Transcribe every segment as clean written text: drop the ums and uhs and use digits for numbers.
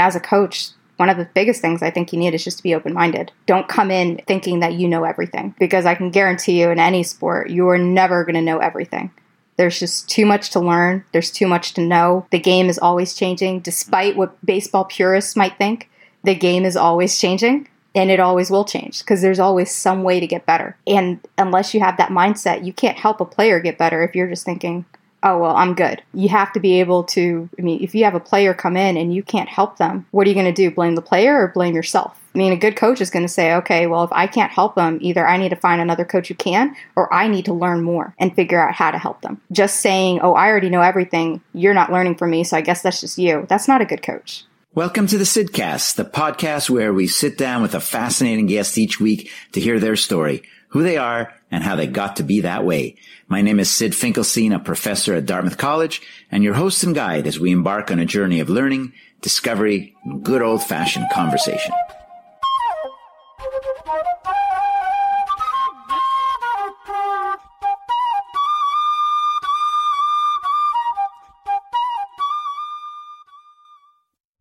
as a coach, one of the biggest things I think you need is just to be open-minded. Don't come in thinking that you know everything, because I can guarantee you in any sport, you are never going to know everything. There's just too much to learn. There's too much to know. The game is always changing. Despite what baseball purists might think, the game is always changing, and it always will change because there's always some way to get better. And unless you have that mindset, you can't help a player get better if you're just thinking, oh, well, I'm good. You have to be able to, I mean, if you have a player come in and you can't help them, what are you going to do? Blame the player or blame yourself? I mean, a good coach is going to say, okay, well, if I can't help them, either I need to find another coach who can, or I need to learn more and figure out how to help them. Just saying, oh, I already know everything. You're not learning from me. So I guess that's just you. That's not a good coach. Welcome to the Sydcast, the podcast where we sit down with a fascinating guest each week to hear their story, who they are, and how they got to be that way. My name is Sid Finkelstein, a professor at Dartmouth College, and your host and guide as we embark on a journey of learning, discovery, and good old-fashioned conversation.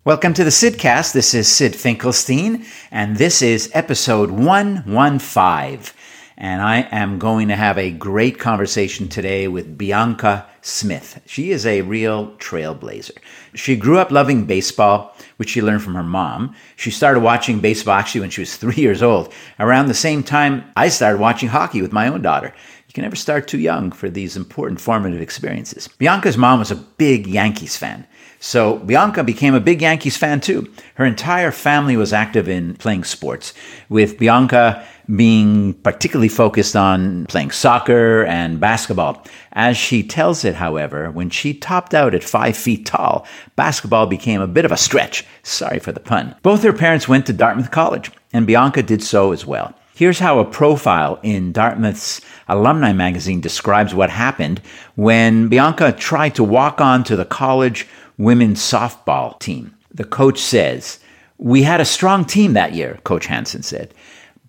Welcome to the Sydcast. This is Sid Finkelstein, and this is episode 115. And I am going to have a great conversation today with Bianca Smith. She is a real trailblazer. She grew up loving baseball, which she learned from her mom. She started watching baseball actually when she was 3 years old, around the same time I started watching hockey with my own daughter. You can never start too young for these important formative experiences. Bianca's mom was a big Yankees fan. So Bianca became a big Yankees fan too. Her entire family was active in playing sports, with Bianca being particularly focused on playing soccer and basketball. As she tells it, however, when she topped out at 5 feet tall, basketball became a bit of a stretch. Sorry for the pun. Both her parents went to Dartmouth College, and Bianca did so as well. Here's how a profile in Dartmouth's alumni magazine describes what happened when Bianca tried to walk on to the college women's softball team. The coach says, "We had a strong team that year," Coach Hansen said.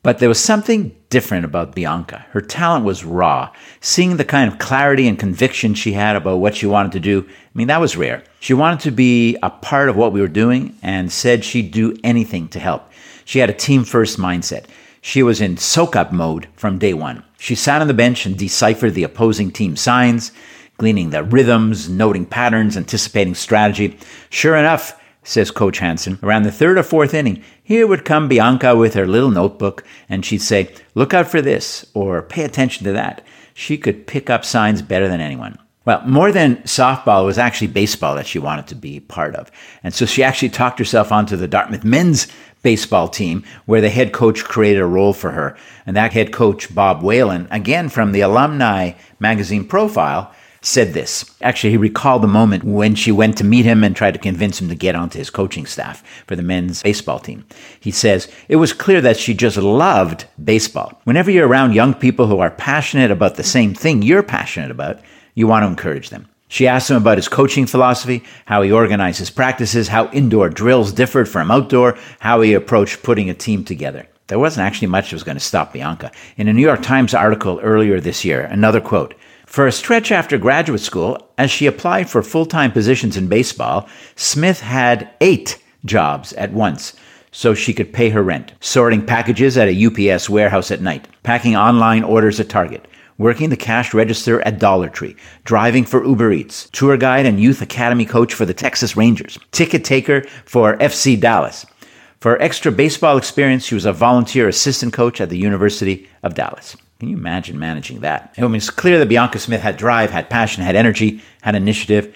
But there was something different about Bianca. Her talent was raw. Seeing the kind of clarity and conviction she had about what she wanted to do, I mean, that was rare. She wanted to be a part of what we were doing and said she'd do anything to help. She had a team-first mindset. She was in soak-up mode from day one. She sat on the bench and deciphered the opposing team signs, gleaning their rhythms, noting patterns, anticipating strategy. Sure enough, says Coach Hansen, around the third or fourth inning, here would come Bianca with her little notebook, and she'd say, look out for this, or pay attention to that. She could pick up signs better than anyone. Well, more than softball, it was actually baseball that she wanted to be part of. And so she actually talked herself onto the Dartmouth men's baseball team, where the head coach created a role for her. And that head coach, Bob Whalen, again from the alumni magazine profile, said this. Actually, he recalled the moment when she went to meet him and tried to convince him to get onto his coaching staff for the men's baseball team. He says, it was clear that she just loved baseball. Whenever you're around young people who are passionate about the same thing you're passionate about, you want to encourage them. She asked him about his coaching philosophy, how he organized his practices, how indoor drills differed from outdoor, how he approached putting a team together. There wasn't actually much that was going to stop Bianca. In a New York Times article earlier this year, another quote, for a stretch after graduate school, as she applied for full-time positions in baseball, Smith had 8 jobs at once so she could pay her rent, sorting packages at a UPS warehouse at night, packing online orders at Target, working the cash register at Dollar Tree, driving for Uber Eats, tour guide and youth academy coach for the Texas Rangers, ticket taker for FC Dallas. For extra baseball experience, she was a volunteer assistant coach at the University of Dallas. Can you imagine managing that? I mean, it's clear that Bianca Smith had drive, had passion, had energy, had initiative.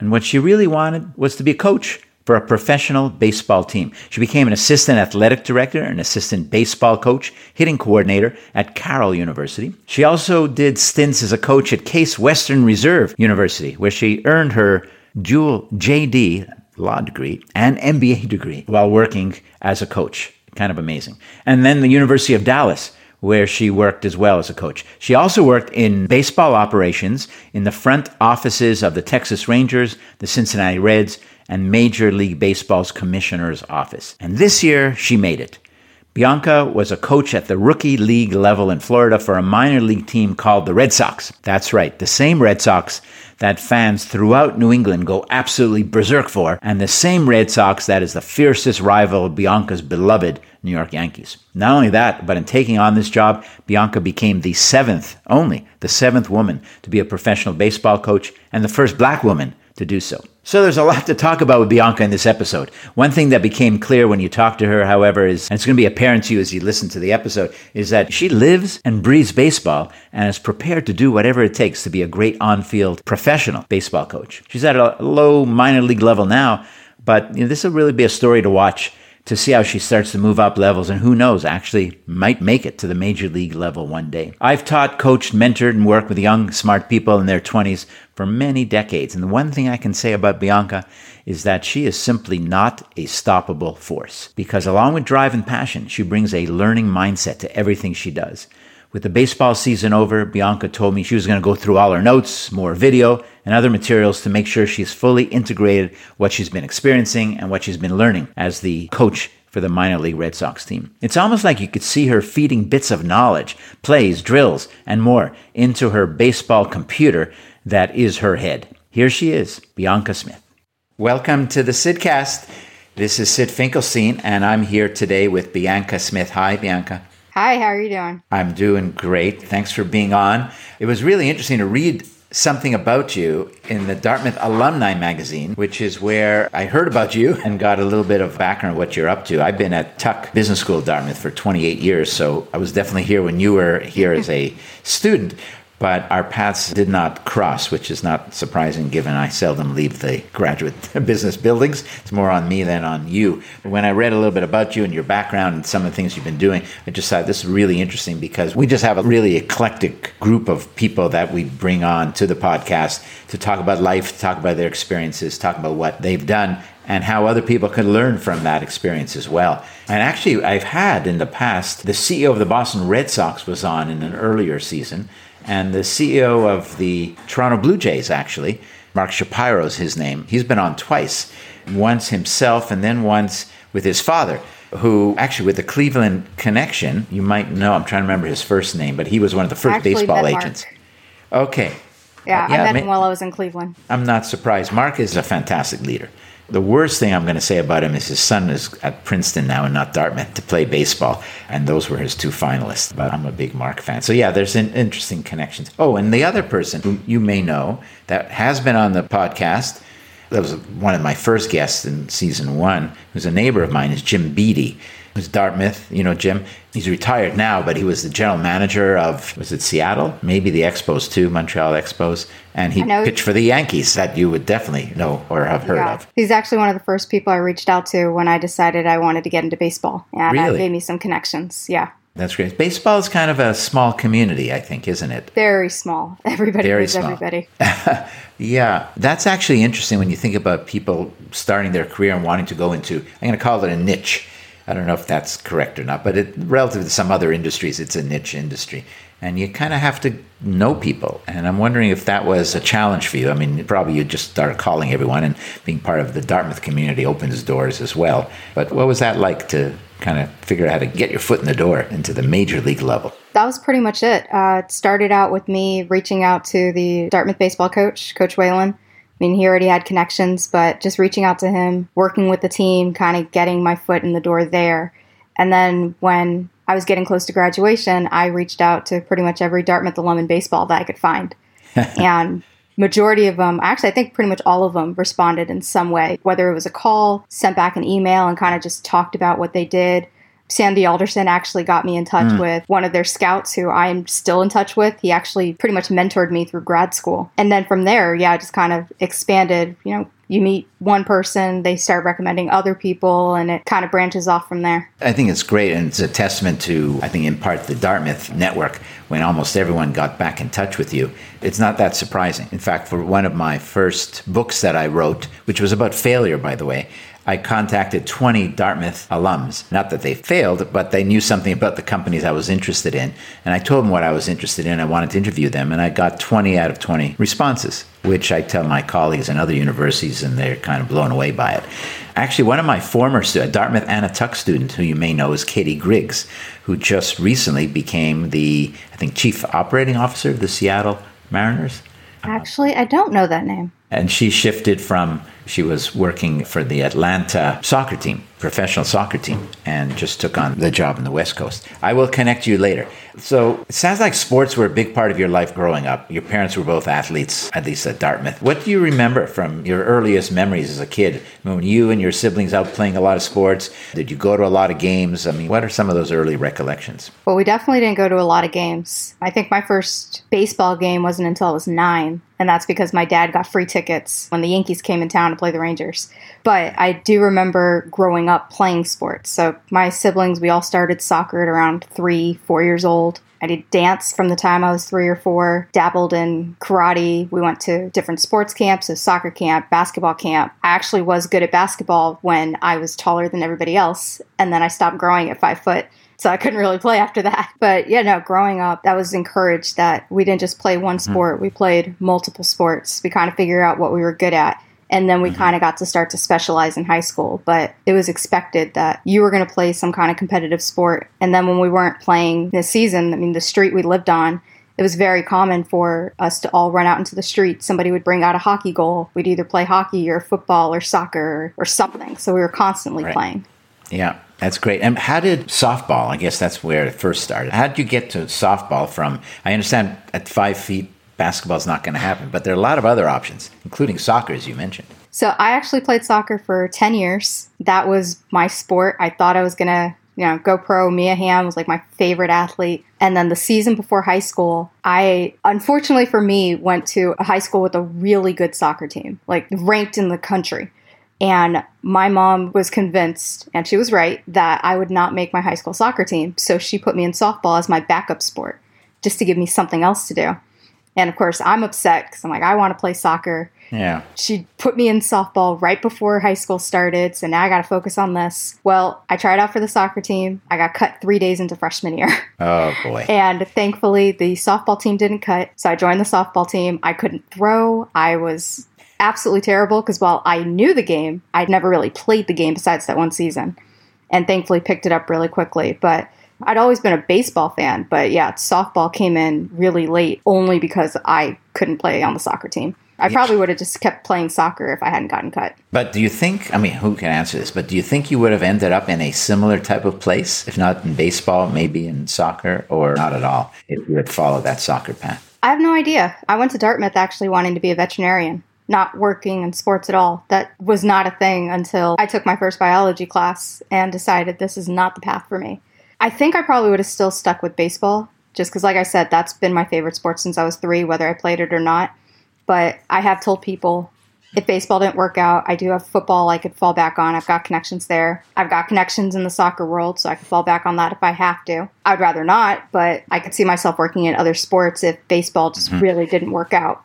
And what she really wanted was to be a coach for a professional baseball team. She became an assistant athletic director, an assistant baseball coach, hitting coordinator at Carroll University. She also did stints as a coach at Case Western Reserve University, where she earned her dual JD law degree and MBA degree while working as a coach. Kind of amazing. And then the University of Dallas, where she worked as well as a coach. She also worked in baseball operations in the front offices of the Texas Rangers, the Cincinnati Reds, and Major League Baseball's Commissioner's Office. And this year, she made it. Bianca was a coach at the rookie league level in Florida for a minor league team called the Red Sox. That's right, the same Red Sox that fans throughout New England go absolutely berserk for, and the same Red Sox that is the fiercest rival of Bianca's beloved New York Yankees. Not only that, but in taking on this job, Bianca became the seventh woman to be a professional baseball coach and the first black woman to do so. So there's a lot to talk about with Bianca in this episode. One thing that became clear when you talked to her, however, is, and it's going to be apparent to you as you listen to the episode, is that she lives and breathes baseball and is prepared to do whatever it takes to be a great on-field professional baseball coach. She's at a low minor league level now, but this will really be a story to watch to see how she starts to move up levels and who knows, actually might make it to the major league level one day. I've taught, coached, mentored, and worked with young, smart people in their 20s for many decades. And the one thing I can say about Bianca is that she is simply not a stoppable force because along with drive and passion, she brings a learning mindset to everything she does. With the baseball season over, Bianca told me she was going to go through all her notes, more video, and other materials to make sure she's fully integrated what she's been experiencing and what she's been learning as the coach for the minor league Red Sox team. It's almost like you could see her feeding bits of knowledge, plays, drills, and more into her baseball computer that is her head. Here she is, Bianca Smith. Welcome to the Sydcast. This is Sid Finkelstein, and I'm here today with Bianca Smith. Hi, Bianca. Hi, how are you doing? I'm doing great. Thanks for being on. It was really interesting to read something about you in the Dartmouth Alumni magazine, which is where I heard about you and got a little bit of background on what you're up to. I've been at Tuck Business School, Dartmouth, for 28 years, so I was definitely here when you were here as a student, but our paths did not cross, which is not surprising given I seldom leave the graduate business buildings. It's more on me than on you. When I read a little bit about you and your background and some of the things you've been doing, I just thought this is really interesting because we just have a really eclectic group of people that we bring on to the podcast to talk about life, to talk about their experiences, talk about what they've done and how other people can learn from that experience as well. And actually, I've had in the past, the CEO of the Boston Red Sox was on in an earlier season, and the CEO of the Toronto Blue Jays, actually, Mark Shapiro is his name. He's been on twice, once himself and then once with his father, who actually with the Cleveland connection, you might know, I'm trying to remember his first name, but he was one of the first baseball agents. Mark. Okay. Yeah, I met him while I was in Cleveland. I'm not surprised. Mark is a fantastic leader. The worst thing I'm going to say about him is his son is at Princeton now and not Dartmouth to play baseball. And those were his two finalists. But I'm a big Mark fan. So yeah, there's interesting connections. Oh, and the other person who you may know that has been on the podcast, that was one of my first guests in season one, who's a neighbor of mine, is Jim Beatty, who's Dartmouth. You know Jim, he's retired now, but he was the general manager of, was it Seattle? Maybe the Expos too, Montreal Expos. And he pitched for the Yankees that you would definitely know or have heard of. He's actually one of the first people I reached out to when I decided I wanted to get into baseball. And that gave me some connections, yeah. That's great. Baseball is kind of a small community, I think, isn't it? Very small. Everybody knows everybody. Yeah. That's actually interesting when you think about people starting their career and wanting to go into, I'm going to call it a niche. I don't know if that's correct or not, but relative to some other industries, it's a niche industry. And you kind of have to know people. And I'm wondering if that was a challenge for you. I mean, probably you just started calling everyone and being part of the Dartmouth community opens doors as well. But what was that like to kind of figure out how to get your foot in the door into the major league level? That was pretty much it. It started out with me reaching out to the Dartmouth baseball coach, Coach Whalen. I mean, he already had connections, but just reaching out to him, working with the team, kind of getting my foot in the door there. And then when I was getting close to graduation, I reached out to pretty much every Dartmouth alum in baseball that I could find. And majority of them, actually, I think pretty much all of them responded in some way, whether it was a call, sent back an email, and kind of just talked about what they did. Sandy Alderson actually got me in touch with one of their scouts who I'm still in touch with. He actually pretty much mentored me through grad school. And then from there, I just kind of expanded. You meet one person, they start recommending other people, and it kind of branches off from there. I think it's great, and it's a testament to, I think, in part, the Dartmouth network, when almost everyone got back in touch with you. It's not that surprising. In fact, for one of my first books that I wrote, which was about failure, by the way, I contacted 20 Dartmouth alums. Not that they failed, but they knew something about the companies I was interested in. And I told them what I was interested in. I wanted to interview them. And I got 20 out of 20 responses, which I tell my colleagues in other universities, and they're kind of blown away by it. Actually, one of my former Dartmouth and a Tuck student, who you may know is Katie Griggs, who just recently became the, I think, chief operating officer of the Seattle Mariners. Actually, I don't know that name. And she shifted from, she was working for the Atlanta soccer team, professional soccer team, and just took on the job in the West Coast. I will connect you later. So it sounds like sports were a big part of your life growing up. Your parents were both athletes, at least at Dartmouth. What do you remember from your earliest memories as a kid? I mean, when you and your siblings out playing a lot of sports, did you go to a lot of games? I mean, what are some of those early recollections? Well, we definitely didn't go to a lot of games. I think my first baseball game wasn't until I was 9. And that's because my dad got free tickets when the Yankees came in town to play the Rangers. But I do remember growing up playing sports. So my siblings, we all started soccer at around 3-4 years old. I did dance from the time I was 3 or 4, dabbled in karate. We went to different sports camps, so soccer camp, basketball camp. I actually was good at basketball when I was taller than everybody else. And then I stopped growing at 5 foot. So I couldn't really play after that. But yeah, no, growing up, that was encouraged that we didn't just play one sport. Mm-hmm. We played multiple sports. We kind of figured out what we were good at. And then we kind of got to start to specialize in high school. But it was expected that you were going to play some kind of competitive sport. And then when we weren't playing this season, I mean, the street we lived on, it was very common for us to all run out into the street. Somebody would bring out a hockey goal. We'd either play hockey or football or soccer or something. So we were constantly playing. Yeah. That's great. And how did softball, I guess that's where it first started. How did you get to softball from, I understand at 5 feet, basketball's not going to happen, but there are a lot of other options, including soccer, as you mentioned. So I actually played soccer for 10 years. That was my sport. I thought I was going to, go pro. Mia Hamm was like my favorite athlete. And then the season before high school, I, unfortunately for me, went to a high school with a really good soccer team, like ranked in the country. And my mom was convinced, and she was right, that I would not make my high school soccer team. So she put me in softball as my backup sport just to give me something else to do. And of course, I'm upset because I'm like, I want to play soccer. Yeah. She put me in softball right before high school started. So now I got to focus on this. Well, I tried out for the soccer team. I got cut 3 days into freshman year. Oh, boy. And thankfully, the softball team didn't cut. So I joined the softball team. I couldn't throw. I was absolutely terrible because while I knew the game, I'd never really played the game besides that one season and thankfully picked it up really quickly. But I'd always been a baseball fan. But yeah, softball came in really late only because I couldn't play on the soccer team. I probably would have just kept playing soccer if I hadn't gotten cut. But do you think, I mean, who can answer this, but do you think you would have ended up in a similar type of place, if not in baseball, maybe in soccer, or not at all, if you had followed that soccer path? I have no idea. I went to Dartmouth actually wanting to be a veterinarian. Not working in sports at all. That was not a thing until I took my first biology class and decided this is not the path for me. I think I probably would have still stuck with baseball, just because, like I said, that's been my favorite sport since I was 3, whether I played it or not. But I have told people, if baseball didn't work out, I do have football I could fall back on. I've got connections there. I've got connections in the soccer world, so I could fall back on that if I have to. I'd rather not, but I could see myself working in other sports if baseball just really didn't work out.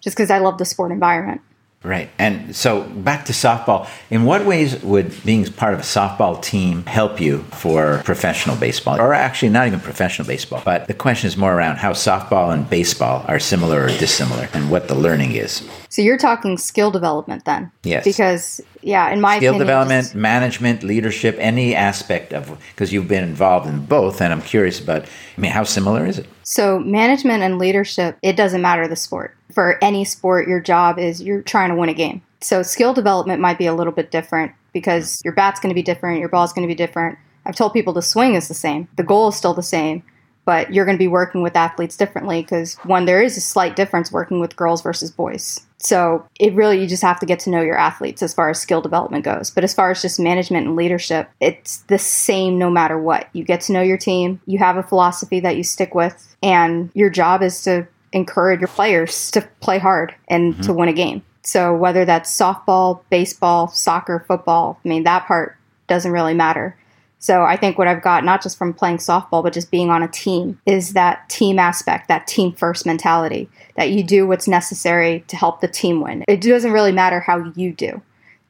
Just because I love the sport environment. Right. And so back to softball. In what ways would being part of a softball team help you for professional baseball? Or actually not even professional baseball, but the question is more around how softball and baseball are similar or dissimilar and what the learning is. So you're talking skill development then? Yes. Because, yeah, in my opinion... Skill development, management, leadership, any aspect of... Because you've been involved in both, and I'm curious about, I mean, how similar is it? So management and leadership, it doesn't matter the sport. For any sport, your job is you're trying to win a game. So skill development might be a little bit different because your bat's going to be different, your ball's going to be different. I've told people the swing is the same. The goal is still the same, but you're going to be working with athletes differently because, one, there is a slight difference working with girls versus boys. So it really, you just have to get to know your athletes as far as skill development goes. But as far as just management and leadership, it's the same no matter what. You get to know your team, you have a philosophy that you stick with, and your job is to encourage your players to play hard and to win a game. So whether that's softball, baseball, soccer, football, I mean, that part doesn't really matter. So I think what I've got, not just from playing softball, but just being on a team, is that team aspect, that team first mentality, that you do what's necessary to help the team win. It doesn't really matter how you do.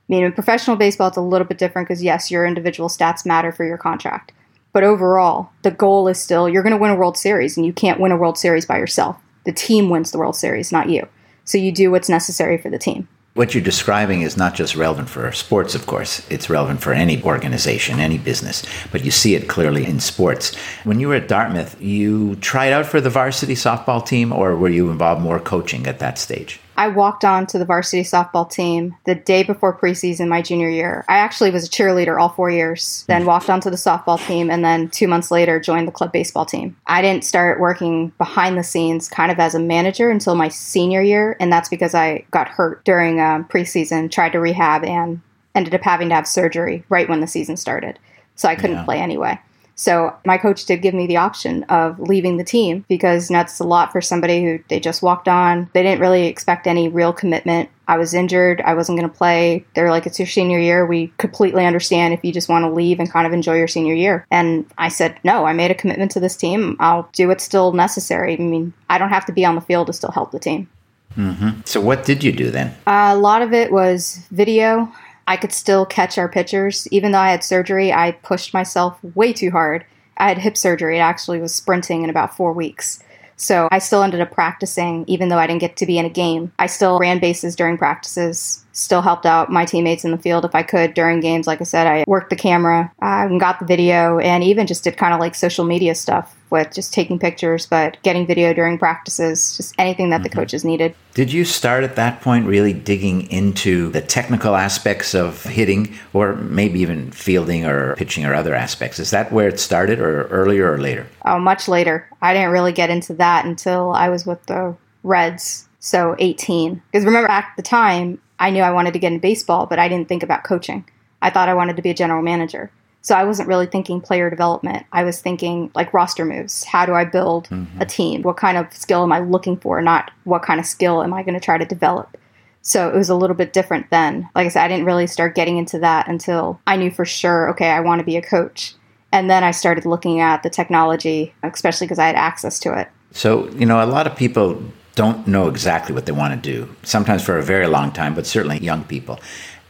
I mean, in professional baseball, it's a little bit different because, yes, your individual stats matter for your contract. But overall, the goal is still you're going to win a World Series, and you can't win a World Series by yourself. The team wins the World Series, not you. So you do what's necessary for the team. What you're describing is not just relevant for sports, of course. It's relevant for any organization, any business. But you see it clearly in sports. When you were at Dartmouth, you tried out for the varsity softball team, or were you involved more coaching at that stage? I walked on to the varsity softball team the day before preseason my junior year. I actually was a cheerleader all 4 years, then walked onto the softball team, and then 2 months later joined the club baseball team. I didn't start working behind the scenes kind of as a manager until my senior year, and that's because I got hurt during preseason, tried to rehab, and ended up having to have surgery right when the season started. So I couldn't play anyway. So my coach did give me the option of leaving the team because that's a lot for somebody who they just walked on. They didn't really expect any real commitment. I was injured. I wasn't going to play. They're like, it's your senior year. We completely understand if you just want to leave and kind of enjoy your senior year. And I said, no, I made a commitment to this team. I'll do what's still necessary. I mean, I don't have to be on the field to still help the team. Mm-hmm. So what did you do then? A lot of it was video. I could still catch our pitchers. Even though I had surgery, I pushed myself way too hard. I had hip surgery. It actually was sprinting in about 4 weeks. So I still ended up practicing, even though I didn't get to be in a game. I still ran bases during practices, still helped out my teammates in the field if I could during games. Like I said, I worked the camera and got the video and even just did kind of like social media stuff with just taking pictures, but getting video during practices, just anything that the coaches needed. Did you start at that point really digging into the technical aspects of hitting or maybe even fielding or pitching or other aspects? Is that where it started or earlier or later? Oh, much later. I didn't really get into that until I was with the Reds, so 18. Because remember, at the time, I knew I wanted to get into baseball, but I didn't think about coaching. I thought I wanted to be a general manager. So I wasn't really thinking player development. I was thinking like roster moves. How do I build a team? What kind of skill am I looking for? Not what kind of skill am I going to try to develop? So it was a little bit different then. Like I said, I didn't really start getting into that until I knew for sure, okay, I want to be a coach. And then I started looking at the technology, especially because I had access to it. So, you know, a lot of people don't know exactly what they want to do, sometimes for a very long time, but certainly young people.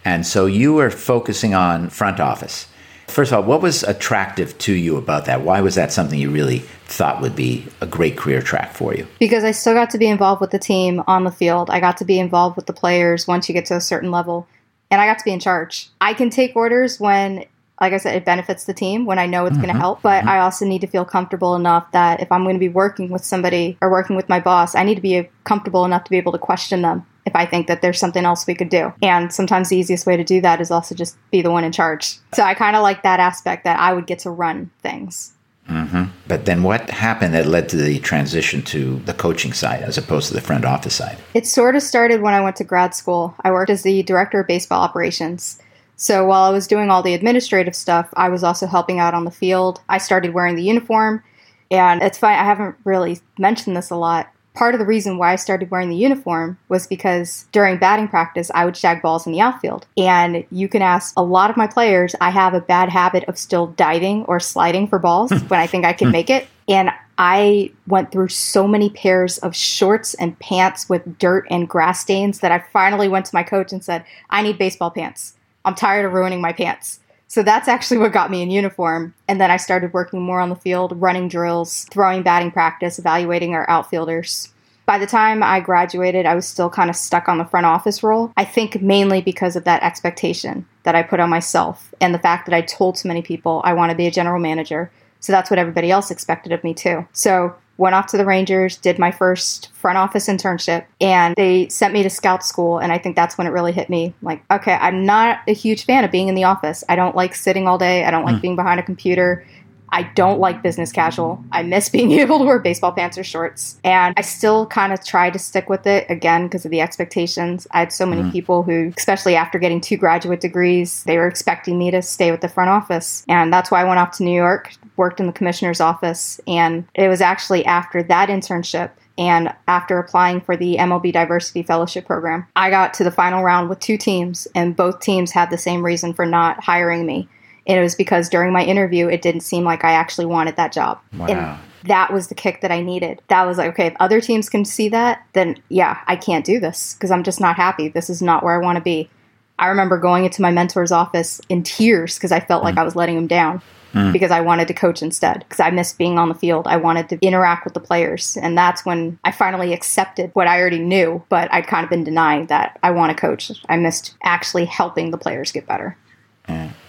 And so you were focusing on front office. First of all, what was attractive to you about that? Why was that something you really thought would be a great career track for you? Because I still got to be involved with the team on the field. I got to be involved with the players once you get to a certain level. And I got to be in charge. I can take orders when, like I said, it benefits the team, when I know it's going to help. But I also need to feel comfortable enough that if I'm going to be working with somebody or working with my boss, I need to be comfortable enough to be able to question them if I think that there's something else we could do. And sometimes the easiest way to do that is also just be the one in charge. So I kind of like that aspect that I would get to run things. But then what happened that led to the transition to the coaching side as opposed to the front office side? It sort of started when I went to grad school. I worked as the director of baseball operations. So while I was doing all the administrative stuff, I was also helping out on the field. I started wearing the uniform. And it's funny, I haven't really mentioned this a lot. Part of the reason why I started wearing the uniform was because during batting practice, I would shag balls in the outfield. And you can ask a lot of my players, I have a bad habit of still diving or sliding for balls when I think I can make it. And I went through so many pairs of shorts and pants with dirt and grass stains that I finally went to my coach and said, I need baseball pants. I'm tired of ruining my pants. So that's actually what got me in uniform. And then I started working more on the field, running drills, throwing batting practice, evaluating our outfielders. By the time I graduated, I was still kind of stuck on the front office role. I think mainly because of that expectation that I put on myself and the fact that I told so many people I want to be a general manager. So that's what everybody else expected of me too. So went off to the Rangers, did my first front office internship, and they sent me to scout school. And I think that's when it really hit me. Like, okay, I'm not a huge fan of being in the office. I don't like sitting all day. I don't like being behind a computer. I don't like business casual. I miss being able to wear baseball pants or shorts. And I still kind of tried to stick with it, again, because of the expectations. I had so many people who, especially after getting 2 graduate degrees, they were expecting me to stay with the front office. And that's why I went off to New York, worked in the commissioner's office. And it was actually after that internship and after applying for the MLB Diversity Fellowship Program, I got to the final round with 2 teams, and both teams had the same reason for not hiring me. And it was because during my interview, it didn't seem like I actually wanted that job. Wow. And that was the kick that I needed. That was like, okay, if other teams can see that, then yeah, I can't do this because I'm just not happy. This is not where I want to be. I remember going into my mentor's office in tears because I felt like I was letting him down because I wanted to coach instead because I missed being on the field. I wanted to interact with the players. And that's when I finally accepted what I already knew, but I'd kind of been denying that I want to coach. I missed actually helping the players get better.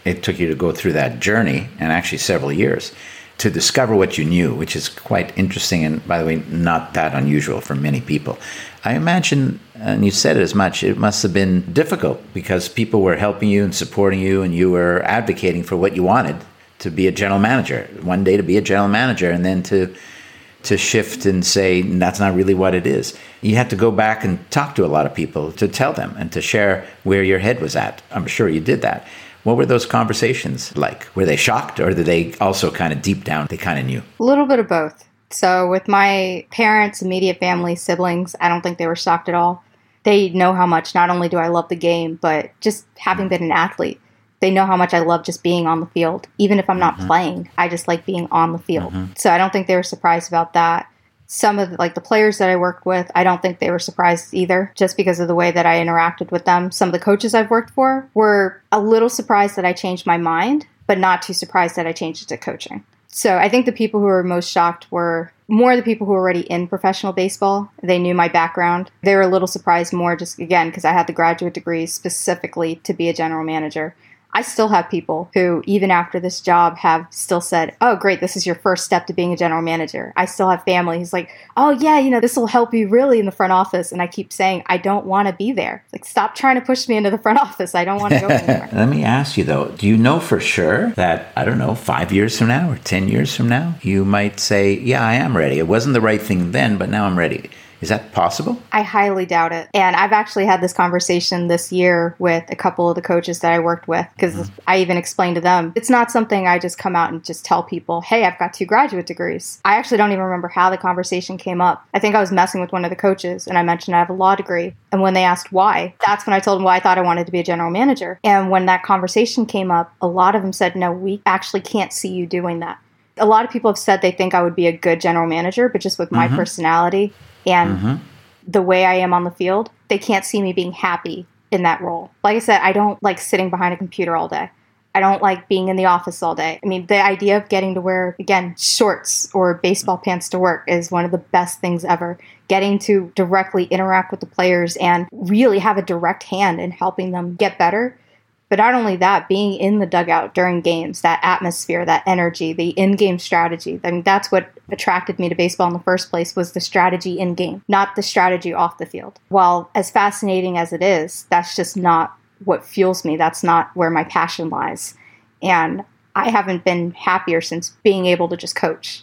It took you to go through that journey and actually several years to discover what you knew, which is quite interesting and, by the way, not that unusual for many people. I imagine, and you said it as much, it must have been difficult because people were helping you and supporting you and you were advocating for what you wanted to be a general manager, one day to be a general manager and then to shift and say, that's not really what it is. You had to go back and talk to a lot of people to tell them and to share where your head was at. I'm sure you did that. What were those conversations like? Were they shocked or did they also kind of deep down, they kind of knew? A little bit of both. So with my parents, immediate family, siblings, I don't think they were shocked at all. They know how much, not only do I love the game, but just having been an athlete, they know how much I love just being on the field. Even if I'm not playing, I just like being on the field. So I don't think they were surprised about that. Some of the players that I worked with, I don't think they were surprised either, just because of the way that I interacted with them. Some of the coaches I've worked for were a little surprised that I changed my mind, but not too surprised that I changed it to coaching. So I think the people who were most shocked were more the people who were already in professional baseball. They knew my background. They were a little surprised more just, again, because I had the graduate degree specifically to be a general manager. I still have people who, even after this job, have still said, oh, great, this is your first step to being a general manager. I still have family who's like, oh, yeah, you know, this will help you really in the front office. And I keep saying, I don't want to be there. It's like, stop trying to push me into the front office. I don't want to go anywhere. Let me ask you, though, do you know for sure that, 5 years from now or 10 years from now, you might say, yeah, I am ready. It wasn't the right thing then, but now I'm ready. Is that possible? I highly doubt it. And I've actually had this conversation this year with a couple of the coaches that I worked with because I even explained to them, it's not something I just come out and just tell people, hey, I've got 2 graduate degrees. I actually don't even remember how the conversation came up. I think I was messing with one of the coaches and I mentioned I have a law degree. And when they asked why, that's when I told them why I thought I wanted to be a general manager. And when that conversation came up, a lot of them said, no, we actually can't see you doing that. A lot of people have said they think I would be a good general manager, but just with my personality and the way I am on the field, they can't see me being happy in that role. Like I said, I don't like sitting behind a computer all day. I don't like being in the office all day. I mean, the idea of getting to wear, again, shorts or baseball pants to work is one of the best things ever. Getting to directly interact with the players and really have a direct hand in helping them get better. But not only that, being in the dugout during games, that atmosphere, that energy, the in-game strategy. I mean, that's what attracted me to baseball in the first place was the strategy in-game, not the strategy off the field. While as fascinating as it is, that's just not what fuels me. That's not where my passion lies. And I haven't been happier since being able to just coach.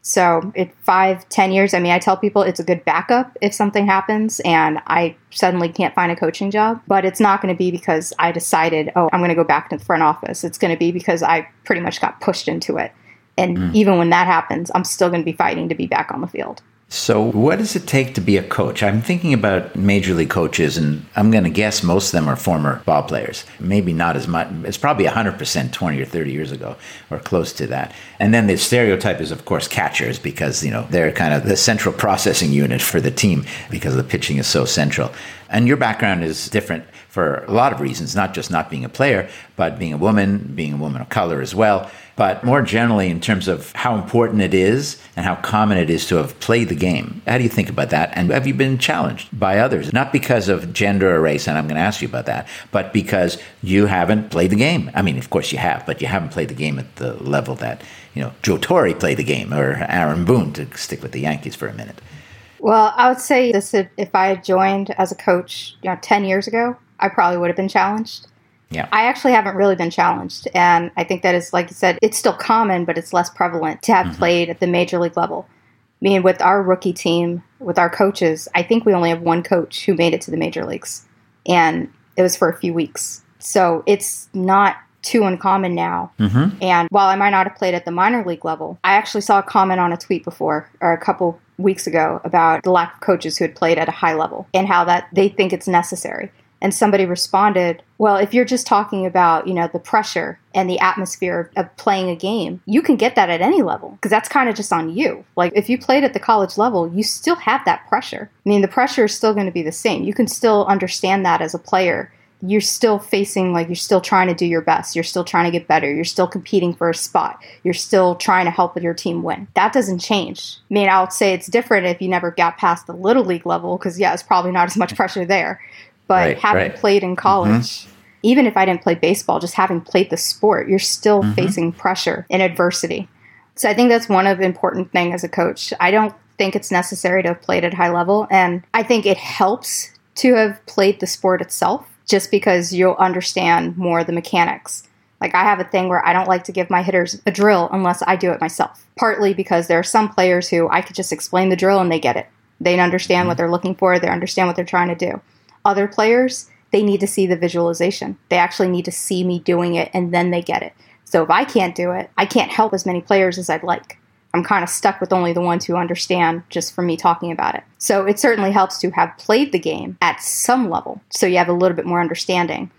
So in 5, 10 years, I mean, I tell people it's a good backup if something happens and I suddenly can't find a coaching job, but it's not going to be because I decided, oh, I'm going to go back to the front office. It's going to be because I pretty much got pushed into it. And even when that happens, I'm still going to be fighting to be back on the field. So what does it take to be a coach? I'm thinking about major league coaches, and I'm going to guess most of them are former ball players. Maybe not as much. It's probably 100% 20 or 30 years ago or close to that. And then the stereotype is, of course, catchers because, you know, they're kind of the central processing unit for the team because the pitching is so central. And your background is different for a lot of reasons, not just not being a player, but being a woman of color as well. But more generally, in terms of how important it is and how common it is to have played the game. How do you think about that? And have you been challenged by others? Not because of gender or race, and I'm going to ask you about that, but because you haven't played the game. I mean, of course you have, but you haven't played the game at the level that, you know, Joe Torre played the game or Aaron Boone, to stick with the Yankees for a minute. Well, I would say this, if I had joined as a coach, 10 years ago, I probably would have been challenged. Yeah. I actually haven't really been challenged. And I think that is, like you said, it's still common, but it's less prevalent to have played at the major league level. I mean, with our rookie team, with our coaches, I think we only have one coach who made it to the major leagues. And it was for a few weeks. So it's not too uncommon now. And while I might not have played at the minor league level, I actually saw a comment on a tweet before or a couple weeks ago about the lack of coaches who had played at a high level and how that they think it's necessary. And somebody responded, well, if you're just talking about, the pressure and the atmosphere of playing a game, you can get that at any level because that's kind of just on you. Like if you played at the college level, you still have that pressure. I mean, the pressure is still going to be the same. You can still understand that as a player you're still facing, like, you're still trying to do your best. You're still trying to get better. You're still competing for a spot. You're still trying to help your team win. That doesn't change. I mean, I would say it's different if you never got past the little league level because, yeah, it's probably not as much pressure there. But having played in college, even if I didn't play baseball, just having played the sport, you're still facing pressure and adversity. So I think that's one of the important thing as a coach. I don't think it's necessary to have played at a high level. And I think it helps to have played the sport itself, just because you'll understand more the mechanics. Like, I have a thing where I don't like to give my hitters a drill unless I do it myself, partly because there are some players who I could just explain the drill and they get it. They understand what they're looking for. They understand what they're trying to do. Other players, they need to see the visualization. They actually need to see me doing it, and then they get it. So if I can't do it, I can't help as many players as I'd like. I'm kind of stuck with only the ones who understand just from me talking about it. So it certainly helps to have played the game at some level, so you have a little bit more understanding.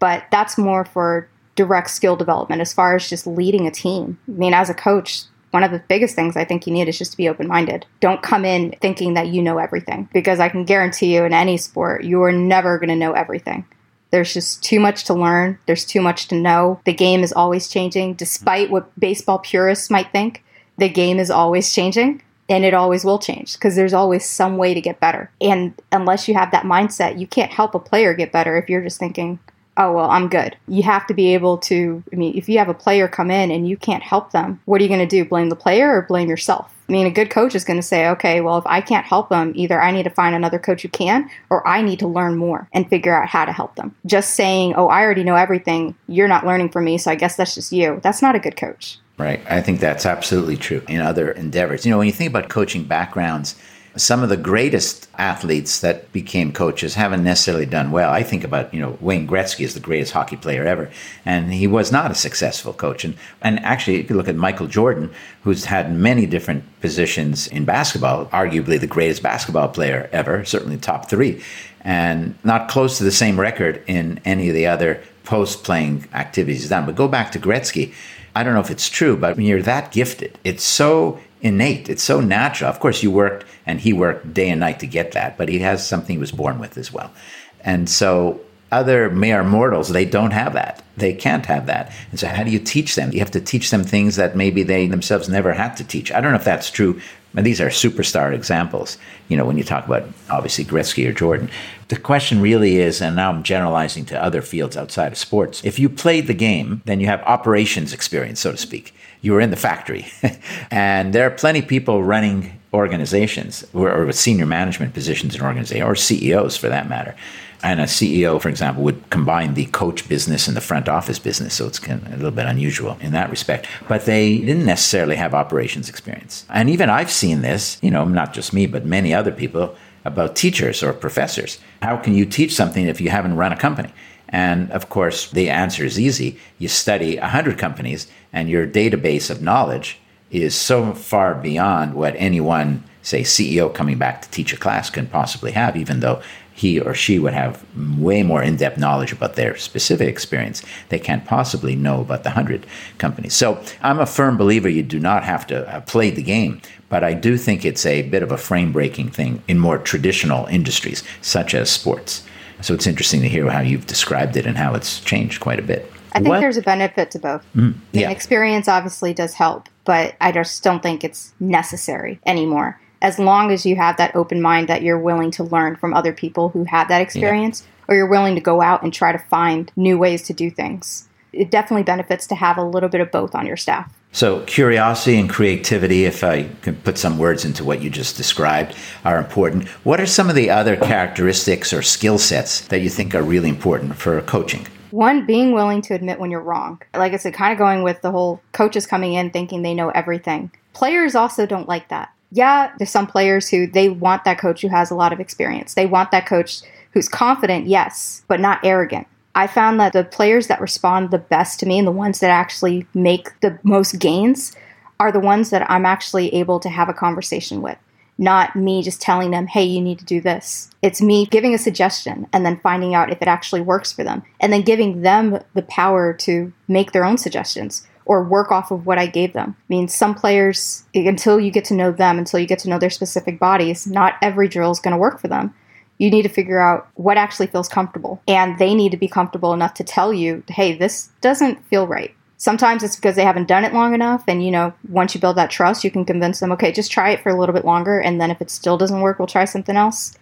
But that's more for direct skill development as far as just leading a team. I mean, as a coach, one of the biggest things I think you need is just to be open-minded. Don't come in thinking that you know everything, because I can guarantee you in any sport, you are never going to know everything. There's just too much to learn. There's too much to know. The game is always changing, despite what baseball purists might think. The game is always changing, and it always will change because there's always some way to get better. And unless you have that mindset, you can't help a player get better if you're just thinking, oh, well, I'm good. You have to be able to, I mean, if you have a player come in and you can't help them, what are you going to do? Blame the player or blame yourself? I mean, a good coach is going to say, okay, well, if I can't help them, either I need to find another coach who can, or I need to learn more and figure out how to help them. Just saying, oh, I already know everything. You're not learning from me, so I guess that's just you. That's not a good coach. Right. I think that's absolutely true in other endeavors. You know, when you think about coaching backgrounds, some of the greatest athletes that became coaches haven't necessarily done well. I think about, you know, Wayne Gretzky is the greatest hockey player ever, and he was not a successful coach. And actually, if you look at Michael Jordan, who's had many different positions in basketball, arguably the greatest basketball player ever, certainly top three, and not close to the same record in any of the other post-playing activities he's done. But go back to Gretzky. I don't know if it's true, but when you're that gifted, it's so innate, it's so natural. Of course, you worked and he worked day and night to get that, but he has something he was born with as well. And so other mere mortals, they don't have that. They can't have that. And so how do you teach them? You have to teach them things that maybe they themselves never had to teach. I don't know if that's true, but these are superstar examples, you know, when you talk about, obviously, Gretzky or Jordan. The question really is, and now I'm generalizing to other fields outside of sports, if you played the game, then you have operations experience, so to speak. You were in the factory. And there are plenty of people running organizations or with senior management positions in organizations, or CEOs for that matter. And a CEO, for example, would combine the coach business and the front office business. So it's kind of a little bit unusual in that respect. But they didn't necessarily have operations experience. And even I've seen this, you know, not just me, but many other people, about teachers or professors. How can you teach something if you haven't run a company? And of course, the answer is easy. You study 100 companies and your database of knowledge is so far beyond what anyone, say CEO coming back to teach a class, can possibly have, even though he or she would have way more in-depth knowledge about their specific experience. They can't possibly know about the 100 companies. So I'm a firm believer you do not have to play the game, but I do think it's a bit of a frame-breaking thing in more traditional industries, such as sports. So it's interesting to hear how you've described it and how it's changed quite a bit. I think there's a benefit to both. Yeah. Experience obviously does help, but I just don't think it's necessary anymore. As long as you have that open mind that you're willing to learn from other people who have that experience, or you're willing to go out and try to find new ways to do things. It definitely benefits to have a little bit of both on your staff. So curiosity and creativity, if I can put some words into what you just described, are important. What are some of the other characteristics or skill sets that you think are really important for coaching? One, being willing to admit when you're wrong. Like I said, kind of going with the whole coaches coming in thinking they know everything. Players also don't like that. Yeah, there's some players who they want that coach who has a lot of experience. They want that coach who's confident, yes, but not arrogant. I found that the players that respond the best to me and the ones that actually make the most gains are the ones that I'm actually able to have a conversation with, not me just telling them, hey, you need to do this. It's me giving a suggestion and then finding out if it actually works for them and then giving them the power to make their own suggestions or work off of what I gave them. I mean, some players, until you get to know them, until you get to know their specific bodies, not every drill is going to work for them. You need to figure out what actually feels comfortable. And they need to be comfortable enough to tell you, hey, this doesn't feel right. Sometimes it's because they haven't done it long enough. And, you know, once you build that trust, you can convince them, okay, just try it for a little bit longer. And then if it still doesn't work, we'll try something else.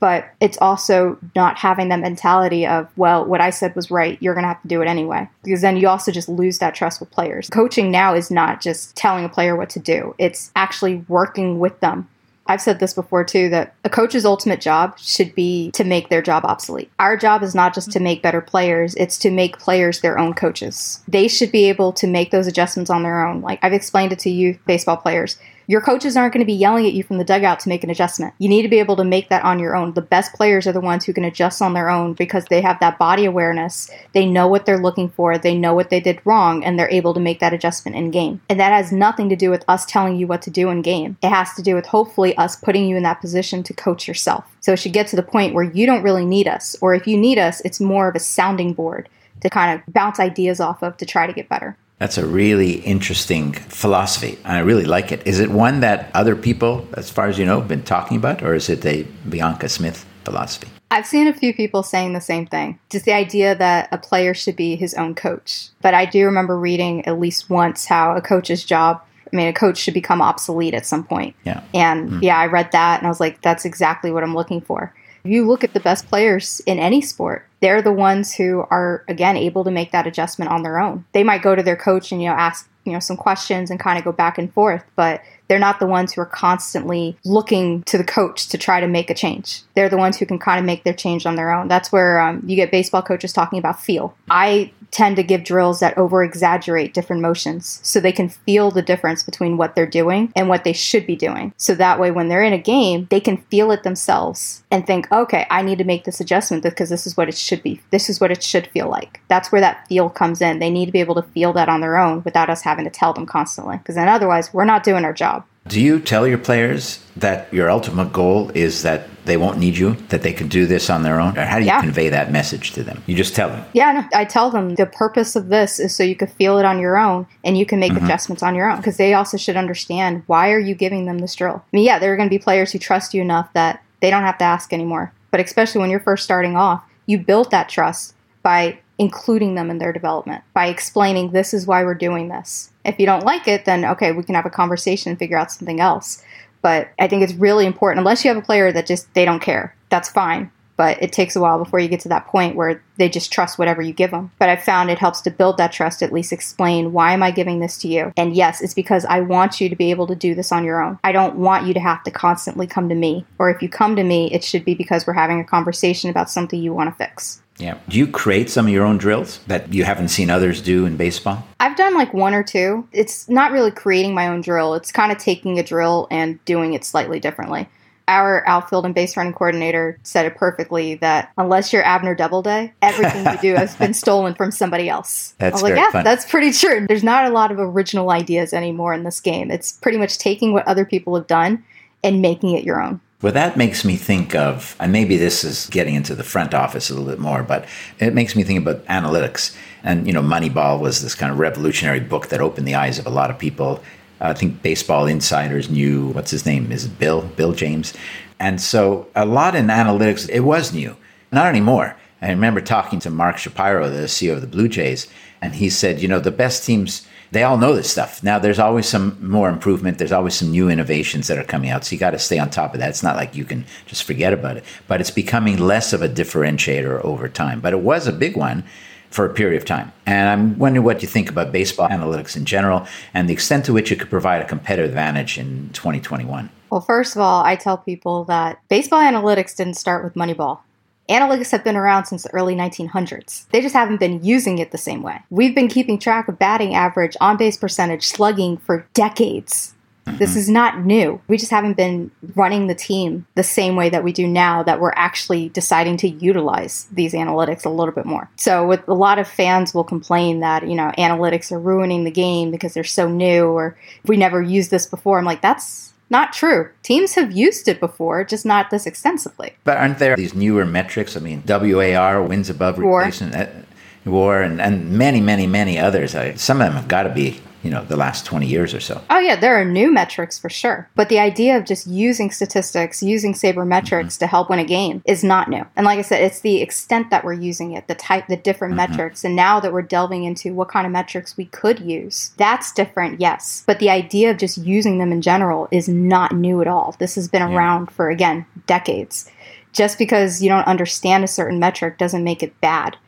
But it's also not having that mentality of, well, what I said was right. You're going to have to do it anyway. Because then you also just lose that trust with players. Coaching now is not just telling a player what to do. It's actually working with them. I've said this before too, that a coach's ultimate job should be to make their job obsolete. Our job is not just to make better players, it's to make players their own coaches. They should be able to make those adjustments on their own. Like I've explained it to youth baseball players. Your coaches aren't going to be yelling at you from the dugout to make an adjustment. You need to be able to make that on your own. The best players are the ones who can adjust on their own because they have that body awareness. They know what they're looking for. They know what they did wrong, and they're able to make that adjustment in game. And that has nothing to do with us telling you what to do in game. It has to do with hopefully us putting you in that position to coach yourself. So it should get to the point where you don't really need us, or if you need us, it's more of a sounding board to kind of bounce ideas off of to try to get better. That's a really interesting philosophy. I really like it. Is it one that other people, as far as you know, have been talking about, or is it a Bianca Smith philosophy? I've seen a few people saying the same thing, just the idea that a player should be his own coach. But I do remember reading at least once how a coach's job, I mean, a coach should become obsolete at some point. Yeah. And yeah, I read that and I was like, that's exactly what I'm looking for. If you look at the best players in any sport, they're the ones who are, again, able to make that adjustment on their own. They might go to their coach and, you know, ask, you know, some questions and kind of go back and forth, but they're not the ones who are constantly looking to the coach to try to make a change. They're the ones who can kind of make their change on their own. That's where you get baseball coaches talking about feel. I tend to give drills that over-exaggerate different motions so they can feel the difference between what they're doing and what they should be doing. So that way, when they're in a game, they can feel it themselves and think, okay, I need to make this adjustment because this is what it should be. This is what it should feel like. That's where that feel comes in. They need to be able to feel that on their own without us having to tell them constantly, because then otherwise we're not doing our job. Do you tell your players that your ultimate goal is that they won't need you, that they can do this on their own? Or how do you convey that message to them? You just tell them. Yeah, no, I tell them the purpose of this is so you can feel it on your own and you can make adjustments on your own, because they also should understand, why are you giving them this drill? I mean, yeah, there are going to be players who trust you enough that they don't have to ask anymore. But especially when you're first starting off, you build that trust by including them in their development, by explaining this is why we're doing this. If you don't like it, then okay, we can have a conversation and figure out something else. But I think it's really important, unless you have a player that just, they don't care, that's fine. But it takes a while before you get to that point where they just trust whatever you give them. But I found it helps to build that trust, at least explain, why am I giving this to you? And yes, it's because I want you to be able to do this on your own. I don't want you to have to constantly come to me. Or if you come to me, it should be because we're having a conversation about something you want to fix. Yeah. Do you create some of your own drills that you haven't seen others do in baseball? I've done like one or two. It's not really creating my own drill. It's kind of taking a drill and doing it slightly differently. Our outfield and base running coordinator said it perfectly, that unless you're Abner Doubleday, everything you do has been stolen from somebody else. That's like, yeah, fun. That's pretty true. There's not a lot of original ideas anymore in this game. It's pretty much taking what other people have done and making it your own. Well, that makes me think of, and maybe this is getting into the front office a little bit more, but it makes me think about analytics. And, you know, Moneyball was this kind of revolutionary book that opened the eyes of a lot of people. I think baseball insiders knew, what's his name? Is it Bill James? And so a lot in analytics, it was new. Not anymore. I remember talking to Mark Shapiro, the CEO of the Blue Jays, and he said, you know, the best teams, they all know this stuff. Now, there's always some more improvement. There's always some new innovations that are coming out. So you got to stay on top of that. It's not like you can just forget about it. But it's becoming less of a differentiator over time. But it was a big one for a period of time. And I'm wondering what you think about baseball analytics in general and the extent to which it could provide a competitive advantage in 2021. Well, first of all, I tell people that baseball analytics didn't start with Moneyball. Analytics have been around since the early 1900s. They just haven't been using it the same way. We've been keeping track of batting average, on-base percentage, slugging for decades. This is not new. We just haven't been running the team the same way that we do now, that we're actually deciding to utilize these analytics a little bit more. So with a lot of fans will complain that, you know, analytics are ruining the game because they're so new, or we never used this before. I'm like, that's not true. Teams have used it before, just not this extensively. But aren't there these newer metrics? I mean, WAR, wins above replacement, WAR, and many, many, many others. Some of them have got to be you know, the last 20 years or so. Oh, yeah, there are new metrics for sure. But the idea of just using statistics, using sabermetrics to help win a game is not new. And like I said, it's the extent that we're using it, the type, the different metrics. And now that we're delving into what kind of metrics we could use, that's different, yes. But the idea of just using them in general is not new at all. This has been around for, again, decades. Just because you don't understand a certain metric doesn't make it bad.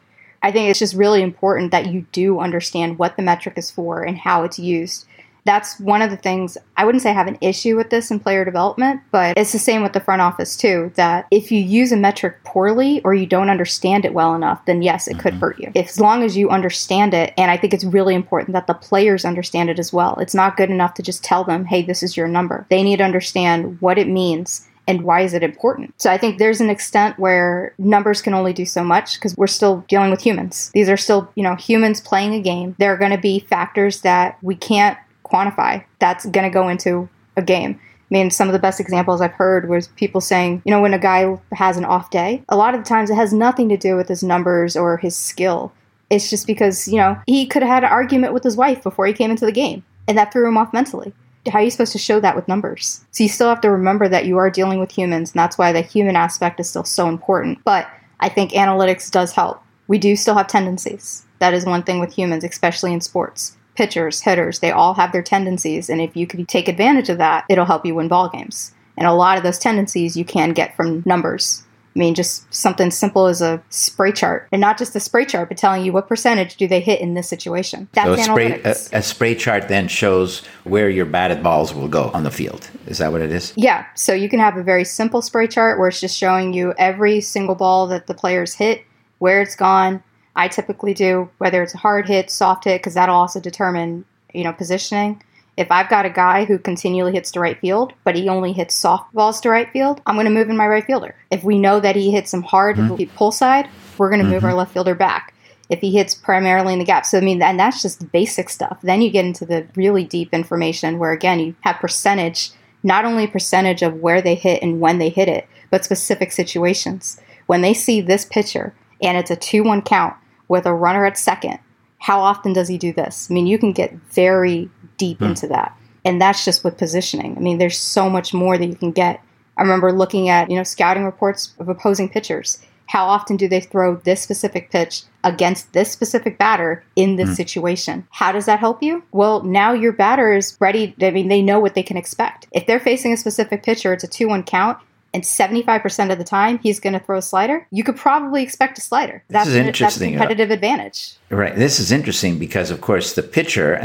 I think it's just really important that you do understand what the metric is for and how it's used. That's one of the things, I wouldn't say I have an issue with this in player development, but it's the same with the front office too, that if you use a metric poorly or you don't understand it well enough, then yes, it could hurt you. As long as you understand it, and I think it's really important that the players understand it as well. It's not good enough to just tell them, hey, this is your number. They need to understand what it means and why is it important? So I think there's an extent where numbers can only do so much because we're still dealing with humans. These are still, you know, humans playing a game. There are going to be factors that we can't quantify. That's going to go into a game. I mean, some of the best examples I've heard was people saying, you know, when a guy has an off day, a lot of the times it has nothing to do with his numbers or his skill. It's just because, you know, he could have had an argument with his wife before he came into the game, and that threw him off mentally. How are you supposed to show that with numbers? So you still have to remember that you are dealing with humans, and that's why the human aspect is still so important. But I think analytics does help. We do still have tendencies. That is one thing with humans, especially in sports. Pitchers, hitters, they all have their tendencies, and if you could take advantage of that, it'll help you win ball games. And a lot of those tendencies you can get from numbers. I mean, just something simple as a spray chart. And not just a spray chart, but telling you what percentage do they hit in this situation. That's so analytics. A spray chart then shows where your batted balls will go on the field. Is that what it is? Yeah. So you can have a very simple spray chart where it's just showing you every single ball that the players hit, where it's gone. I typically do, whether it's a hard hit, soft hit, because that'll also determine, you know, positioning. If I've got a guy who continually hits to right field, but he only hits softballs to right field, I'm going to move in my right fielder. If we know that he hits them hard pull side, we're going to move our left fielder back. If he hits primarily in the gap. So, I mean, and that's just the basic stuff. Then you get into the really deep information where, again, you have percentage, not only percentage of where they hit and when they hit it, but specific situations. When they see this pitcher and it's a 2-1 count with a runner at second, how often does he do this? I mean, you can get very deep into that. And that's just with positioning. I mean, there's so much more that you can get. I remember looking at, you know, scouting reports of opposing pitchers. How often do they throw this specific pitch against this specific batter in this situation? How does that help you? Well, now your batter is ready. I mean, they know what they can expect. If they're facing a specific pitcher, it's a 2-1 count, and 75% of the time he's going to throw a slider, you could probably expect a slider. That's a competitive advantage. Right. This is interesting because, of course, the pitcher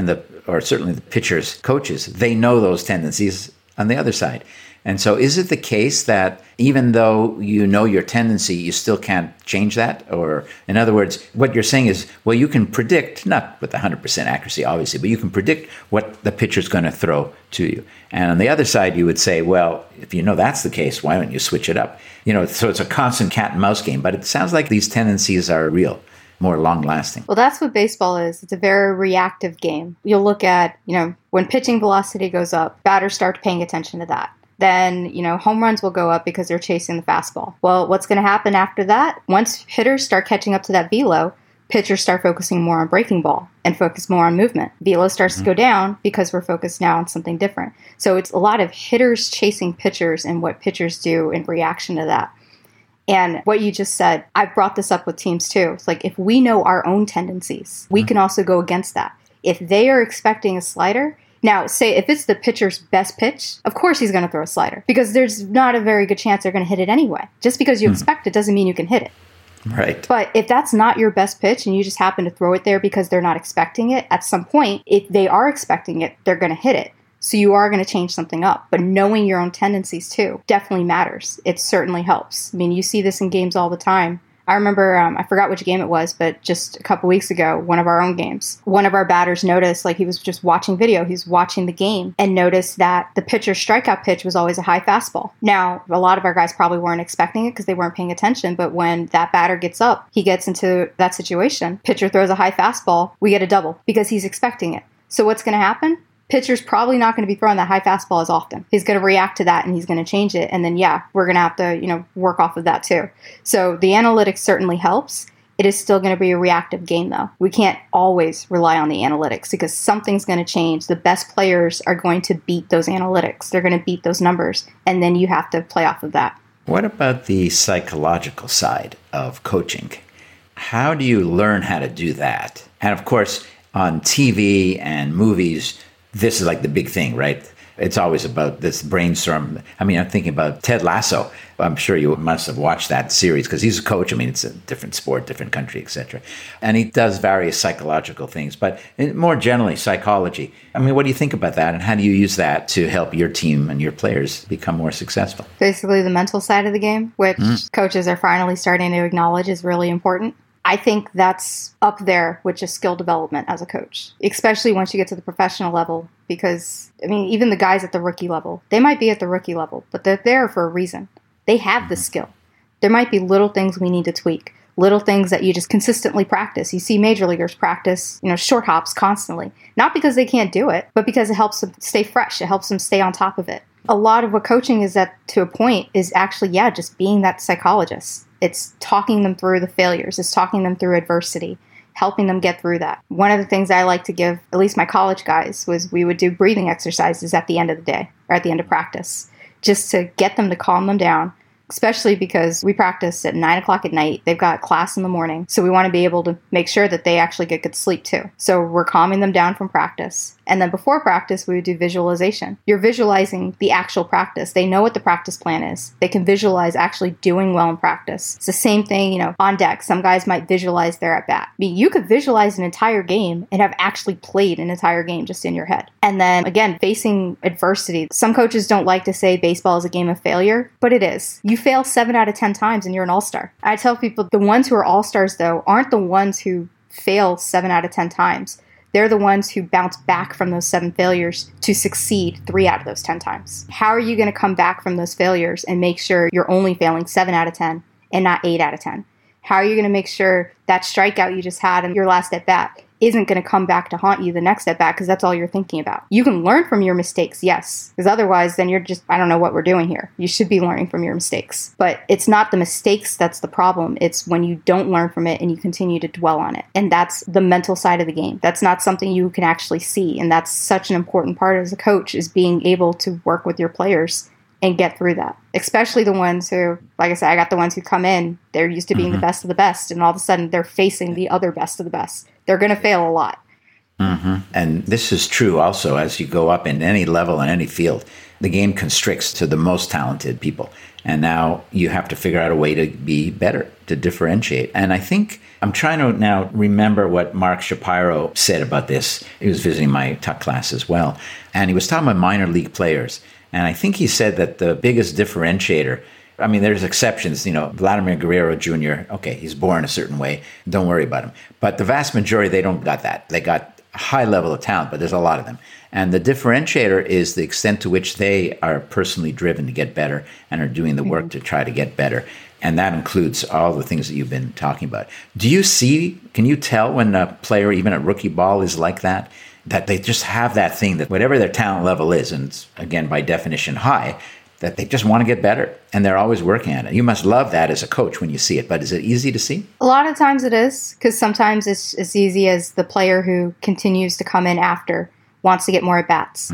certainly the pitcher's coaches, they know those tendencies on the other side. And so is it the case that even though you know your tendency, you still can't change that? Or in other words, what you're saying is, well, you can predict, not with 100% accuracy, obviously, but you can predict what the pitcher's going to throw to you. And on the other side, you would say, well, if you know that's the case, why don't you switch it up? You know, so it's a constant cat and mouse game, but it sounds like these tendencies are real, more long-lasting. Well, that's what baseball is. It's a very reactive game. You'll look at, you know, when pitching velocity goes up, batters start paying attention to that. Then, you know, home runs will go up because they're chasing the fastball. Well, what's going to happen after that? Once hitters start catching up to that velo, pitchers start focusing more on breaking ball and focus more on movement. Velo starts to go down because we're focused now on something different. So it's a lot of hitters chasing pitchers and what pitchers do in reaction to that. And what you just said, I've brought this up with teams too. It's like if we know our own tendencies, we can also go against that. If they are expecting a slider, now, say if it's the pitcher's best pitch, of course he's going to throw a slider because there's not a very good chance they're going to hit it anyway. Just because you expect it doesn't mean you can hit it. Right. But if that's not your best pitch and you just happen to throw it there because they're not expecting it, at some point, if they are expecting it, they're going to hit it. So you are going to change something up. But knowing your own tendencies too definitely matters. It certainly helps. I mean, you see this in games all the time. I remember, I forgot which game it was, but just a couple weeks ago, one of our own games, one of our batters noticed, like he was just watching video, he was watching the game and noticed that the pitcher's strikeout pitch was always a high fastball. Now, a lot of our guys probably weren't expecting it because they weren't paying attention, but when that batter gets up, he gets into that situation, pitcher throws a high fastball, we get a double because he's expecting it. So what's going to happen? Pitcher's probably not going to be throwing that high fastball as often. He's going to react to that and he's going to change it. And then, yeah, we're going to have to, you know, work off of that too. So the analytics certainly helps. It is still going to be a reactive game, though. We can't always rely on the analytics because something's going to change. The best players are going to beat those analytics. They're going to beat those numbers. And then you have to play off of that. What about the psychological side of coaching? How do you learn how to do that? And of course, on TV and movies, this is like the big thing, right? It's always about this brainstorm. I mean, I'm thinking about Ted Lasso. I'm sure you must have watched that series because he's a coach. I mean, it's a different sport, different country, etc. And he does various psychological things, but more generally, psychology. I mean, what do you think about that? And how do you use that to help your team and your players become more successful? Basically, the mental side of the game, which coaches are finally starting to acknowledge is really important. I think that's up there with just skill development as a coach, especially once you get to the professional level, because, I mean, even the guys at the rookie level, they might be at the rookie level, but they're there for a reason. They have the skill. There might be little things we need to tweak, little things that you just consistently practice. You see major leaguers practice, short hops constantly, not because they can't do it, but because it helps them stay fresh. It helps them stay on top of it. A lot of what coaching is at to a point is actually, just being that psychologist. It's talking them through the failures. It's talking them through adversity, helping them get through that. One of the things I like to give, at least my college guys, was we would do breathing exercises at the end of the day or at the end of practice, just to get them to calm them down, especially because we practice at 9 o'clock at night. They've got class in the morning. So we want to be able to make sure that they actually get good sleep too. So we're calming them down from practice. And then before practice, we would do visualization. You're visualizing the actual practice. They know what the practice plan is. They can visualize actually doing well in practice. It's the same thing, on deck. Some guys might visualize their at bat. I mean, you could visualize an entire game and have actually played an entire game just in your head. And then again, facing adversity. Some coaches don't like to say baseball is a game of failure, but it is. You fail 7 out of 10 times and you're an all-star. I tell people the ones who are all-stars, though, aren't the ones who fail 7 out of 10 times. They're the ones who bounce back from those 7 failures to succeed 3 out of those 10 times. How are you going to come back from those failures and make sure you're only failing 7 out of 10 and not 8 out of 10? How are you going to make sure that strikeout you just had in your last at-bat isn't going to come back to haunt you the next at-bat because that's all you're thinking about? You can learn from your mistakes, yes, because otherwise then you're just, I don't know what we're doing here. You should be learning from your mistakes. But it's not the mistakes that's the problem. It's when you don't learn from it and you continue to dwell on it. And that's the mental side of the game. That's not something you can actually see. And that's such an important part as a coach, is being able to work with your players and get through that, especially the ones who, like I said, I got the ones who come in, they're used to being the best of the best, and all of a sudden they're facing the other best of the best. They're going to fail a lot. And this is true also as you go up in any level in any field. The game constricts to the most talented people. And now you have to figure out a way to be better, to differentiate. And I think I'm trying to now remember what Mark Shapiro said about this. He was visiting my Tuck class as well. And he was talking about minor league players. And I think he said that the biggest differentiator, I mean, there's exceptions, Vladimir Guerrero Jr., okay, he's born a certain way. Don't worry about him. But the vast majority, they don't got that. They got a high level of talent, but there's a lot of them. And the differentiator is the extent to which they are personally driven to get better and are doing the work to try to get better. And that includes all the things that you've been talking about. Do you see, can you tell when a player, even at rookie ball, is like that? That they just have that thing that whatever their talent level is, and it's, again, by definition, high, that they just want to get better and they're always working at it. You must love that as a coach when you see it, but is it easy to see? A lot of times it is, because sometimes it's as easy as the player who continues to come in after, wants to get more at-bats.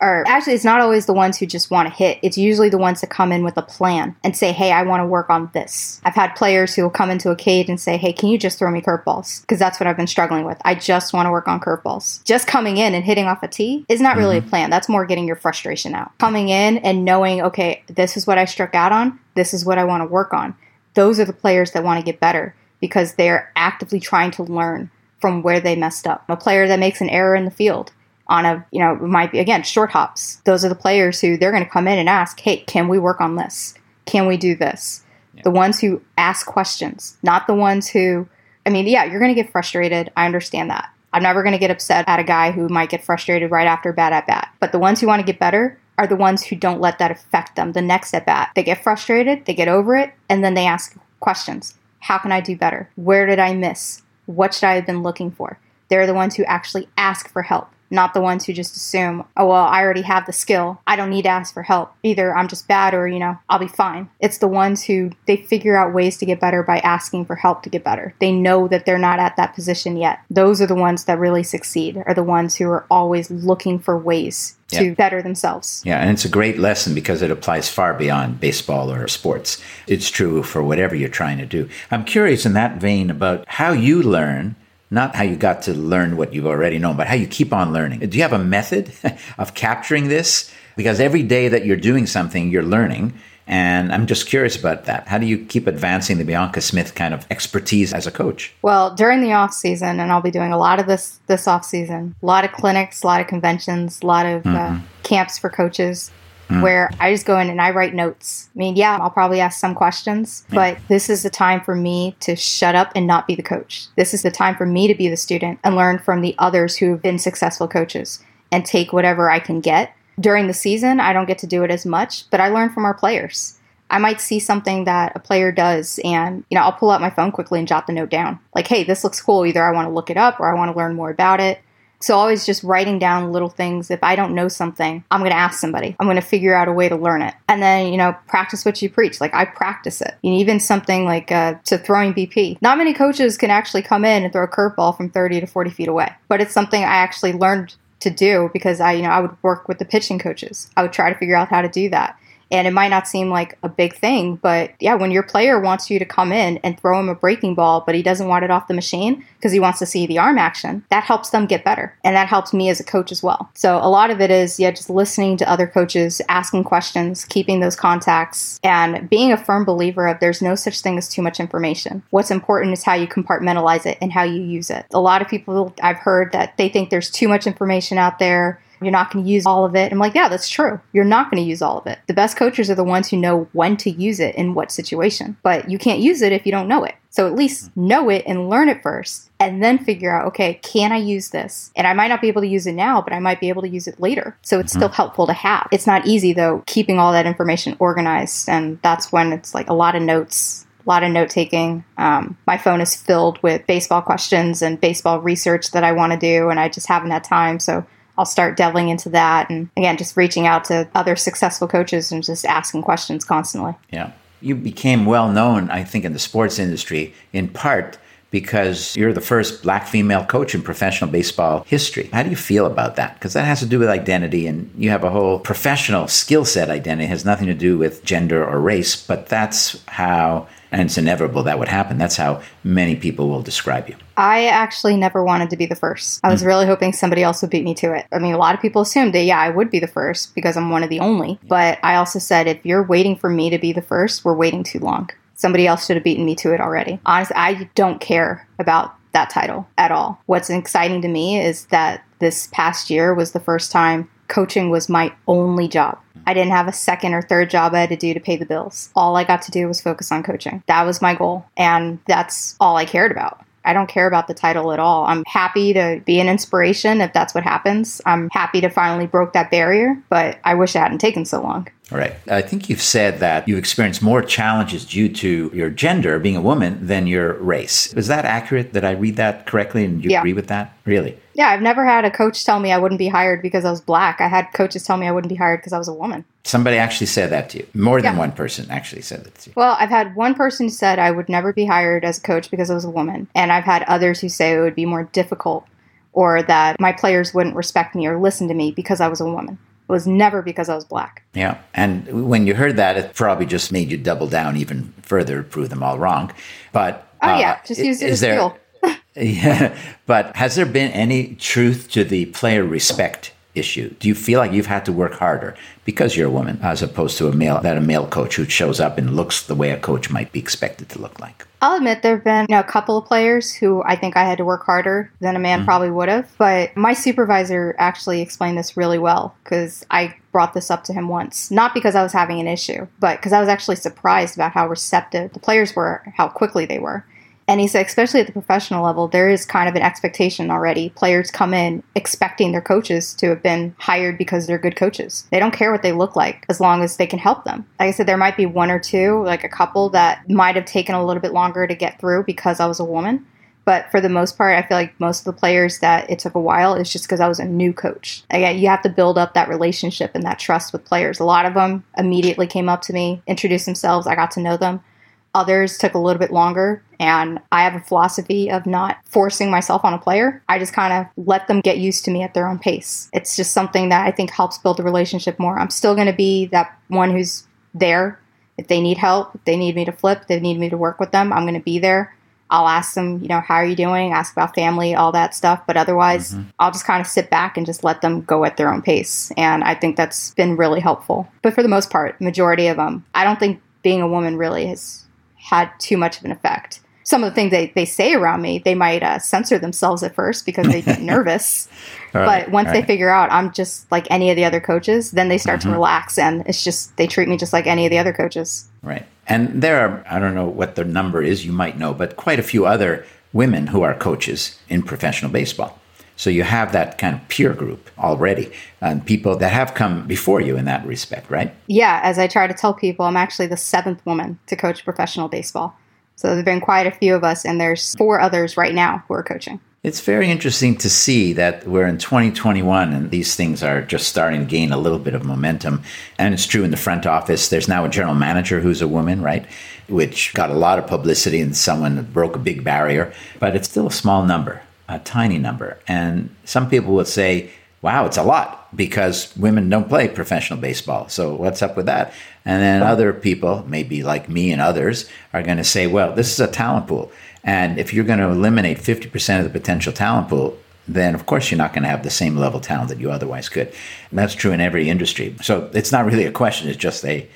Or actually, it's not always the ones who just want to hit. It's usually the ones that come in with a plan and say, hey, I want to work on this. I've had players who will come into a cage and say, hey, can you just throw me curveballs? Because that's what I've been struggling with. I just want to work on curveballs. Just coming in and hitting off a tee is not really a plan. That's more getting your frustration out. Coming in and knowing, okay, this is what I struck out on. This is what I want to work on. Those are the players that want to get better because they're actively trying to learn from where they messed up. A player that makes an error in the field on a, it might be, again, short hops. Those are the players who they're going to come in and ask, hey, can we work on this? Can we do this? Yeah. The ones who ask questions, not the ones who, you're going to get frustrated. I understand that. I'm never going to get upset at a guy who might get frustrated right after a bad at bat. But the ones who want to get better are the ones who don't let that affect them the next at bat. They get frustrated, they get over it, and then they ask questions. How can I do better? Where did I miss? What should I have been looking for? They're the ones who actually ask for help. not the ones who just assume, oh, well, I already have the skill. I don't need to ask for help. Either I'm just bad or, you know, I'll be fine. It's the ones who they figure out ways to get better by asking for help to get better. They know that they're not at that position yet. Those are the ones that really succeed, are the ones who are always looking for ways to better themselves. Yeah, and it's a great lesson because it applies far beyond baseball or sports. It's true for whatever you're trying to do. I'm curious in that vein about how you learn, not how you got to learn what you've already known, but how you keep on learning. Do you have a method of capturing this? Because every day that you're doing something, you're learning. And I'm just curious about that. How do you keep advancing the Bianca Smith kind of expertise as a coach? Well, during the off season, and I'll be doing a lot of this off season, a lot of clinics, a lot of conventions, a lot of camps for coaches, where I just go in and I write notes. I mean, yeah, I'll probably ask some questions, but this is the time for me to shut up and not be the coach. This is the time for me to be the student and learn from the others who have been successful coaches and take whatever I can get. During the season, I don't get to do it as much, but I learn from our players. I might see something that a player does and, you know, I'll pull out my phone quickly and jot the note down. Like, hey, this looks cool. Either I want to look it up or I want to learn more about it. So always just writing down little things. If I don't know something, I'm going to ask somebody. I'm going to figure out a way to learn it. And then, you know, practice what you preach. Like, I practice it. And even something like to throwing BP. Not many coaches can actually come in and throw a curveball from 30 to 40 feet away. But it's something I actually learned to do because I would work with the pitching coaches. I would try to figure out how to do that. And it might not seem like a big thing, but yeah, when your player wants you to come in and throw him a breaking ball, but he doesn't want it off the machine because he wants to see the arm action, that helps them get better. And that helps me as a coach as well. So a lot of it is, yeah, just listening to other coaches, asking questions, keeping those contacts, and being a firm believer of there's no such thing as too much information. What's important is how you compartmentalize it and how you use it. A lot of people I've heard that they think there's too much information out there. You're not going to use all of it. I'm like, yeah, that's true. You're not going to use all of it. The best coaches are the ones who know when to use it in what situation, but you can't use it if you don't know it. So at least know it and learn it first and then figure out, okay, can I use this? And I might not be able to use it now, but I might be able to use it later. So it's still helpful to have. It's not easy though, keeping all that information organized. And that's when it's like a lot of notes, a lot of note-taking. My phone is filled with baseball questions and baseball research that I want to do. And I just haven't had time. So I'll start delving into that. And again, just reaching out to other successful coaches and just asking questions constantly. Yeah. You became well known, I think, in the sports industry, in part because you're the first Black female coach in professional baseball history. How do you feel about that? Because that has to do with identity, and you have a whole professional skill set identity. It has nothing to do with gender or race, but that's how, and it's inevitable that would happen. That's how many people will describe you. I actually never wanted to be the first. I was really hoping somebody else would beat me to it. I mean, a lot of people assumed that, yeah, I would be the first because I'm one of the only. But I also said, if you're waiting for me to be the first, we're waiting too long. Somebody else should have beaten me to it already. Honestly, I don't care about that title at all. What's exciting to me is that this past year was the first time coaching was my only job. I didn't have a second or third job I had to do to pay the bills. All I got to do was focus on coaching. That was my goal. And that's all I cared about. I don't care about the title at all. I'm happy to be an inspiration if that's what happens. I'm happy to finally broke that barrier, but I wish it hadn't taken so long. All right. I think you've said that you've experienced more challenges due to your gender, being a woman, than your race. Is that accurate? Did I read that correctly? And you agree with that? Really? Yeah. I've never had a coach tell me I wouldn't be hired because I was Black. I had coaches tell me I wouldn't be hired because I was a woman. Somebody actually said that to you. More than one person actually said that to you. Well, I've had one person who said I would never be hired as a coach because I was a woman. And I've had others who say it would be more difficult or that my players wouldn't respect me or listen to me because I was a woman. It was never because I was Black. Yeah. And when you heard that, it probably just made you double down even further, prove them all wrong. But just use it as fuel. But has there been any truth to the player respect issue? Do you feel like you've had to work harder because you're a woman as opposed to a male coach who shows up and looks the way a coach might be expected to look like? I'll admit there have been a couple of players who I think I had to work harder than a man probably would have. But my supervisor actually explained this really well because I brought this up to him once. Not because I was having an issue, but because I was actually surprised about how receptive the players were, how quickly they were. And he said, especially at the professional level, there is kind of an expectation already. Players come in expecting their coaches to have been hired because they're good coaches. They don't care what they look like as long as they can help them. Like I said, there might be one or two, like a couple that might have taken a little bit longer to get through because I was a woman. But for the most part, I feel like most of the players that it took a while is just because I was a new coach. Again, you have to build up that relationship and that trust with players. A lot of them immediately came up to me, introduced themselves. I got to know them. Others took a little bit longer, and I have a philosophy of not forcing myself on a player. I just kind of let them get used to me at their own pace. It's just something that I think helps build the relationship more. I'm still going to be that one who's there. If they need help, if they need me to flip, if they need me to work with them, I'm going to be there. I'll ask them, you know, how are you doing? Ask about family, all that stuff. But otherwise, I'll just kind of sit back and just let them go at their own pace. And I think that's been really helpful. But for the most part, majority of them, I don't think being a woman really has had too much of an effect. Some of the things they say around me, they might censor themselves at first because they get nervous. But once they figure out I'm just like any of the other coaches, then they start to relax, and it's just, they treat me just like any of the other coaches. Right. And there are, I don't know what the number is, you might know, but quite a few other women who are coaches in professional baseball. So you have that kind of peer group already, and people that have come before you in that respect, right? Yeah, as I try to tell people, I'm actually the 7th woman to coach professional baseball. So there have been quite a few of us, and there's 4 others right now who are coaching. It's very interesting to see that we're in 2021 and these things are just starting to gain a little bit of momentum. And it's true in the front office. There's now a general manager who's a woman, right? Which got a lot of publicity and someone broke a big barrier, but it's still a small number. A tiny number. And some people will say, wow, it's a lot because women don't play professional baseball. So what's up with that? And then other people, maybe like me and others, are going to say, well, this is a talent pool. And if you're going to eliminate 50% of the potential talent pool, then of course you're not going to have the same level of talent that you otherwise could. And that's true in every industry. So it's not really a question. It's just a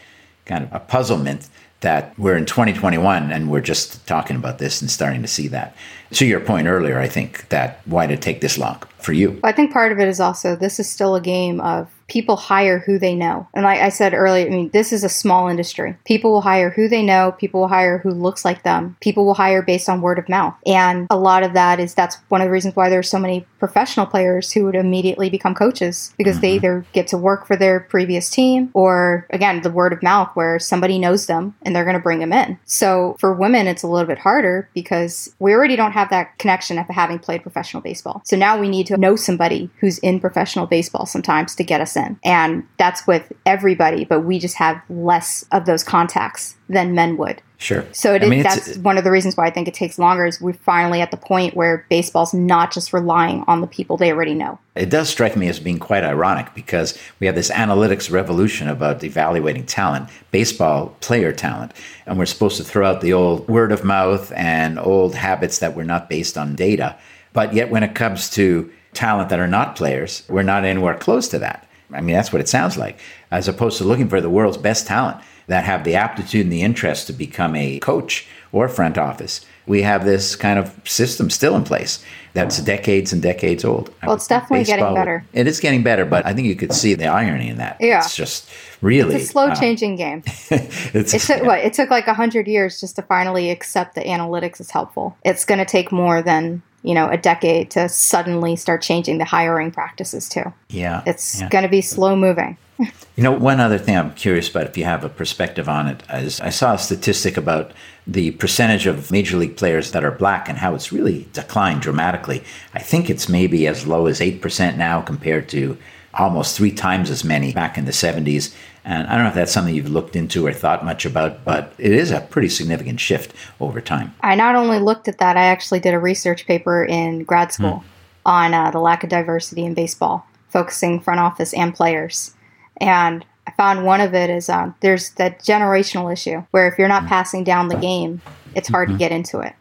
kind of a puzzlement that we're in 2021 and we're just talking about this and starting to see that. To your point earlier, I think that why did it take this long for you? I think part of it is also this is still a game of people hire who they know. And like I said earlier, I mean, this is a small industry. People will hire who they know. People will hire who looks like them. People will hire based on word of mouth. And a lot of that is that's one of the reasons why there are so many professional players who would immediately become coaches because they either get to work for their previous team or, again, the word of mouth where somebody knows them and they're going to bring them in. So for women, it's a little bit harder because we already don't have that connection of having played professional baseball. So now we need to know somebody who's in professional baseball sometimes to get us in. And that's with everybody, but we just have less of those contacts than men would. Sure. So that's one of the reasons why I think it takes longer is we're finally at the point where baseball's not just relying on the people they already know. It does strike me as being quite ironic because we have this analytics revolution about evaluating talent, baseball player talent, and we're supposed to throw out the old word of mouth and old habits that were not based on data. But yet when it comes to talent that are not players, we're not anywhere close to that. I mean, that's what it sounds like, as opposed to looking for the world's best talent that have the aptitude and the interest to become a coach or front office. We have this kind of system still in place that's decades and decades old. Well, it's definitely getting better. It is getting better, but I think you could see the irony in that. Yeah. It's just really... It's a slow-changing game. It took like 100 years just to finally accept that analytics is helpful. It's going to take more than... you know, a decade to suddenly start changing the hiring practices too. Yeah. It's going to be slow moving. You know, one other thing I'm curious about, if you have a perspective on it, is I saw a statistic about the percentage of Major League players that are black and how it's really declined dramatically. I think it's maybe as low as 8% now compared to almost 3 times as many back in the 70s. And I don't know if that's something you've looked into or thought much about, but it is a pretty significant shift over time. I not only looked at that, I actually did a research paper in grad school on the lack of diversity in baseball, focusing front office and players. And I found one of it is there's that generational issue where if you're not passing down the game, it's hard to get into it.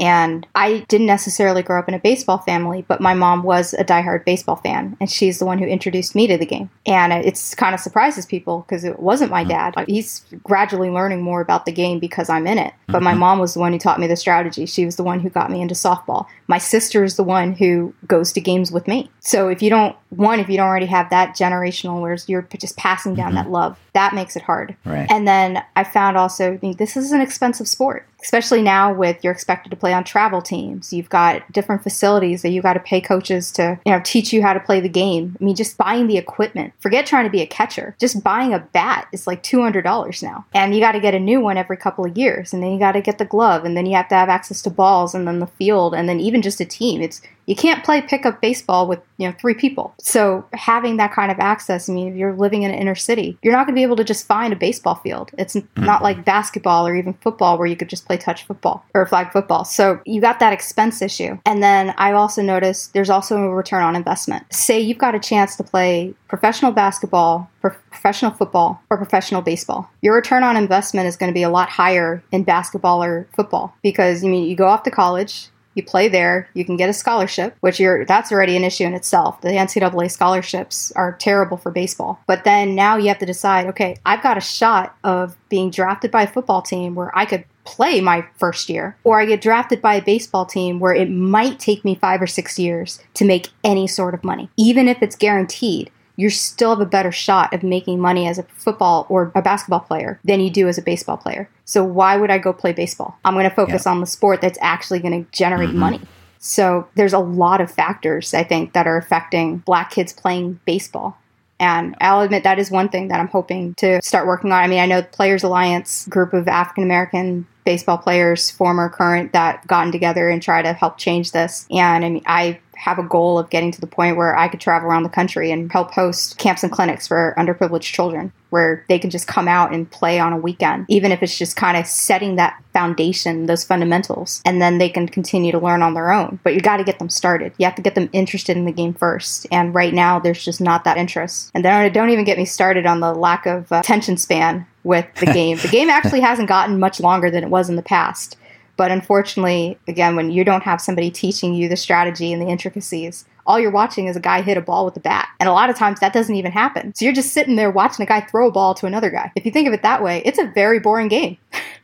And I didn't necessarily grow up in a baseball family, but my mom was a diehard baseball fan, and she's the one who introduced me to the game. And it kind of surprises people because it wasn't my dad. He's gradually learning more about the game because I'm in it. But my mom was the one who taught me the strategy. She was the one who got me into softball. My sister is the one who goes to games with me. So if you don't already have that generational where you're just passing down that love, that makes it hard. Right. And then I found also, I mean, this is an expensive sport. especially now with you're expected to play on travel teams. You've got different facilities that you got to pay coaches to, you know, teach you how to play the game. I mean, just buying the equipment, forget trying to be a catcher, just buying a bat is like $200 now. And you got to get a new one every couple of years. And then you got to get the glove, and then you have to have access to balls, and then the field, and then even just a team. It's, you can't play pickup baseball with, you know, 3 people. So having that kind of access, I mean, if you're living in an inner city, you're not going to be able to just find a baseball field. It's not like basketball or even football where you could just play touch football or flag football. So you got that expense issue. And then I also noticed there's also a return on investment. Say you've got a chance to play professional basketball, professional football, or professional baseball. Your return on investment is going to be a lot higher in basketball or football because, I mean, you go off to college, you play there, you can get a scholarship, which that's already an issue in itself. The NCAA scholarships are terrible for baseball. But then now you have to decide, okay, I've got a shot of being drafted by a football team where I could play my first year, or I get drafted by a baseball team where it might take me 5 or 6 years to make any sort of money. Even if it's guaranteed, you still have a better shot of making money as a football or a basketball player than you do as a baseball player. So why would I go play baseball? I'm going to focus on the sport that's actually going to generate money. So there's a lot of factors, I think, that are affecting Black kids playing baseball. And I'll admit that is one thing that I'm hoping to start working on. I mean, I know the Players Alliance group of African-American baseball players, former, current, that gotten together and try to help change this. And I mean, I have a goal of getting to the point where I could travel around the country and help host camps and clinics for underprivileged children, where they can just come out and play on a weekend, even if it's just kind of setting that foundation, those fundamentals, and then they can continue to learn on their own. But you got to get them started. You have to get them interested in the game first. And right now, there's just not that interest. And then don't even get me started on the lack of attention span with the game. The game actually hasn't gotten much longer than it was in the past. But unfortunately, again, when you don't have somebody teaching you the strategy and the intricacies, all you're watching is a guy hit a ball with a bat. And a lot of times that doesn't even happen. So you're just sitting there watching a guy throw a ball to another guy. If you think of it that way, it's a very boring game.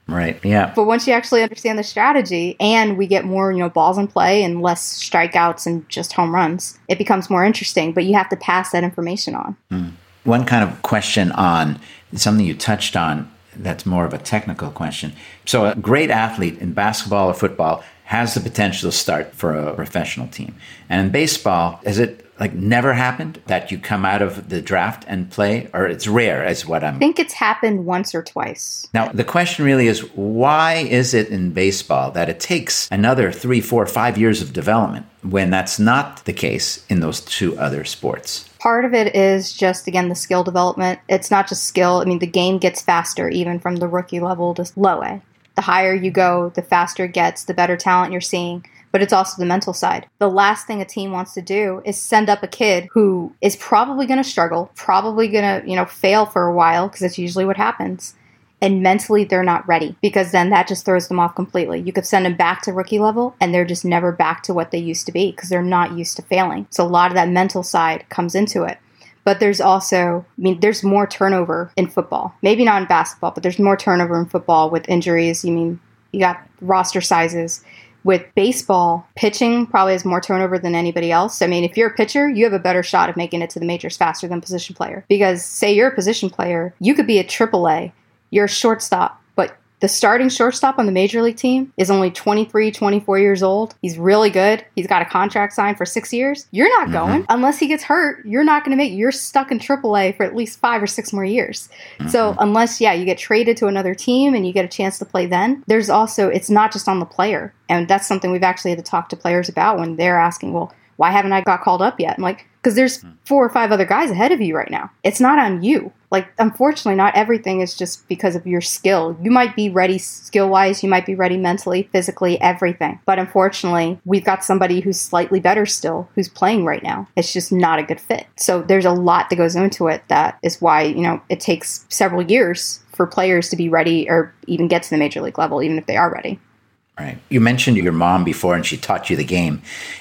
Right. Yeah. But once you actually understand the strategy and we get more, you know, balls in play and less strikeouts and just home runs, it becomes more interesting. But you have to pass that information on. One kind of question on something you touched on. That's more of a technical question. So a great athlete in basketball or football has the potential to start for a professional team. And in baseball, is it like never happened that you come out of the draft and play? Or it's rare is what I think it's happened once or twice. Now, the question really is, why is it in baseball that it takes another 3, 4, 5 years of development when that's not the case in those 2 other sports? Part of it is just, again, the skill development. It's not just skill. I mean, the game gets faster even from the rookie level to low A. The higher you go, the faster it gets, the better talent you're seeing. But it's also the mental side. The last thing a team wants to do is send up a kid who is probably going to struggle, probably going to, you know, fail for a while because that's usually what happens. And mentally, they're not ready because then that just throws them off completely. You could send them back to rookie level and they're just never back to what they used to be because they're not used to failing. So a lot of that mental side comes into it. But there's also, I mean, there's more turnover in football. Maybe not in basketball, but there's more turnover in football with injuries. You mean, you got roster sizes. With baseball, pitching probably has more turnover than anybody else. I mean, if you're a pitcher, you have a better shot of making it to the majors faster than position player. Because say you're a position player, you could be a AAA, you're a shortstop, but the starting shortstop on the major league team is only 23, 24 years old. He's really good. He's got a contract signed for 6 years. You're not going. Unless he gets hurt, you're not going to make it. You're stuck in AAA for at least 5 or 6 more years. So unless, you get traded to another team and you get a chance to play then, there's also, it's not just on the player. And that's something we've actually had to talk to players about when they're asking, well, why haven't I got called up yet? I'm like, because there's 4 or 5 other guys ahead of you right now. It's not on you. Like, unfortunately, not everything is just because of your skill. You might be ready skill-wise. You might be ready mentally, physically, everything. But unfortunately, we've got somebody who's slightly better still who's playing right now. It's just not a good fit. So there's a lot that goes into it. That is why, you know, it takes several years for players to be ready or even get to the major league level, even if they are ready. Right. You mentioned your mom before and she taught you the game.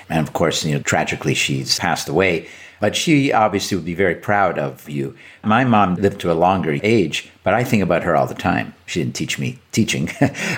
And of course, you know, tragically, she's passed away. But she obviously would be very proud of you. My mom lived to a longer age, but I think about her all the time. She didn't teach me teaching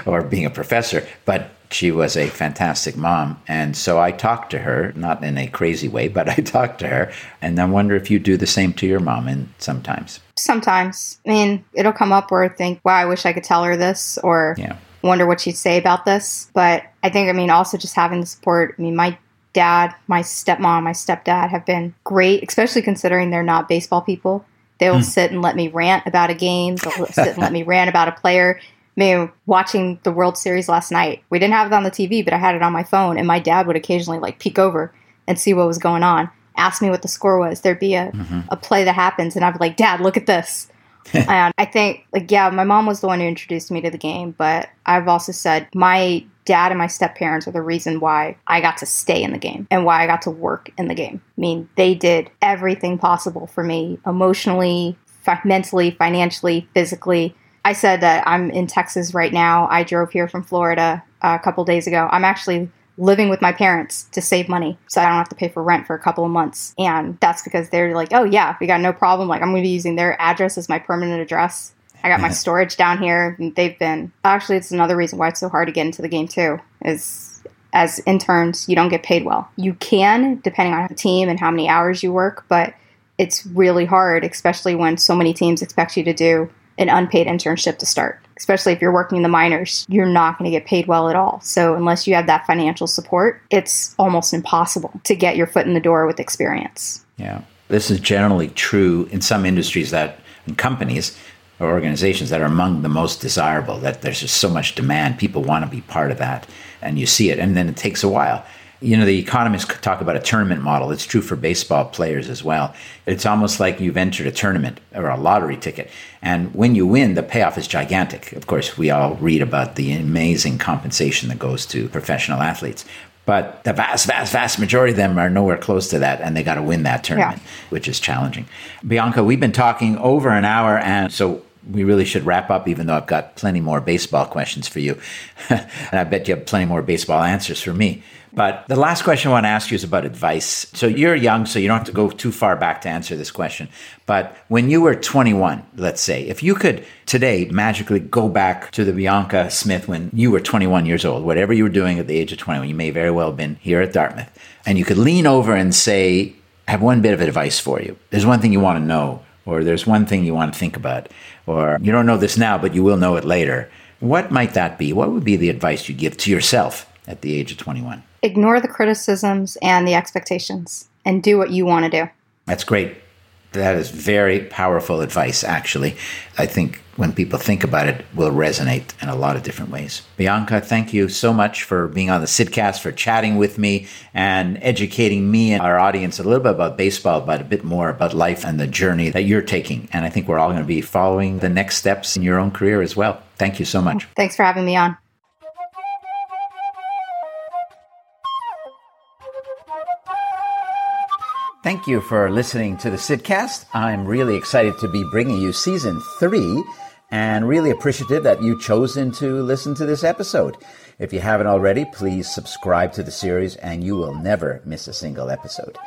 or being a professor, but she was a fantastic mom. And so I talked to her, not in a crazy way, but I talked to her. And I wonder if you do the same to your mom and sometimes. I mean, it'll come up where I think, wow, I wish I could tell her this or... wonder what she'd say about this. But I think, I mean, also just having the support, I mean, my dad, my stepmom, my stepdad have been great, especially considering they're not baseball people. They'll sit and let me rant about a game. They'll sit and let me rant about a player. I mean, watching the World Series last night, we didn't have it on the TV, but I had it on my phone, and my dad would occasionally like peek over and see what was going on, ask me what the score was. There'd be a play that happens, and I'd be like, Dad, look at this. And I think, like, yeah, my mom was the one who introduced me to the game, but I've also said my dad and my step-parents are the reason why I got to stay in the game and why I got to work in the game. I mean, they did everything possible for me emotionally, mentally, financially, physically. I said that I'm in Texas right now. I drove here from Florida a couple days ago. I'm actually living with my parents to save money so I don't have to pay for rent for a couple of months. And that's because they're like, oh, yeah, we got no problem. Like, I'm going to be using their address as my permanent address. I got my storage down here. And they've been – actually, it's another reason why it's so hard to get into the game too is as interns, you don't get paid well. You can, depending on the team and how many hours you work, but it's really hard, especially when so many teams expect you to do an unpaid internship to start. Especially if you're working in the minors, you're not going to get paid well at all. So unless you have that financial support, it's almost impossible to get your foot in the door with experience. Yeah. This is generally true in some industries that and companies or organizations that are among the most desirable, that there's just so much demand. People want to be part of that, and you see it, and then it takes a while. You know, the economists talk about a tournament model. It's true for baseball players as well. It's almost like you've entered a tournament or a lottery ticket. And when you win, the payoff is gigantic. Of course, we all read about the amazing compensation that goes to professional athletes. But the vast, vast, vast majority of them are nowhere close to that, and they got to win that tournament, which is challenging. Bianca, we've been talking over an hour, and so we really should wrap up, even though I've got plenty more baseball questions for you. And I bet you have plenty more baseball answers for me. But the last question I want to ask you is about advice. So you're young, so you don't have to go too far back to answer this question. But when you were 21, let's say, if you could today magically go back to the Bianca Smith when you were 21 years old, whatever you were doing at the age of 21, you may very well have been here at Dartmouth, and you could lean over and say, I have one bit of advice for you. There's one thing you want to know, or there's one thing you want to think about, or you don't know this now, but you will know it later. What might that be? What would be the advice you'd give to yourself at the age of 21? Ignore the criticisms and the expectations and do what you want to do. That's great. That is very powerful advice, actually. I think when people think about it, will resonate in a lot of different ways. Bianca, thank you so much for being on the Sydcast, for chatting with me and educating me and our audience a little bit about baseball, but a bit more about life and the journey that you're taking. And I think we're all going to be following the next steps in your own career as well. Thank you so much. Thanks for having me on. Thank you for listening to the Sydcast. I'm really excited to be bringing you season 3 and really appreciative that you've chosen to listen to this episode. If you haven't already, please subscribe to the series and you will never miss a single episode.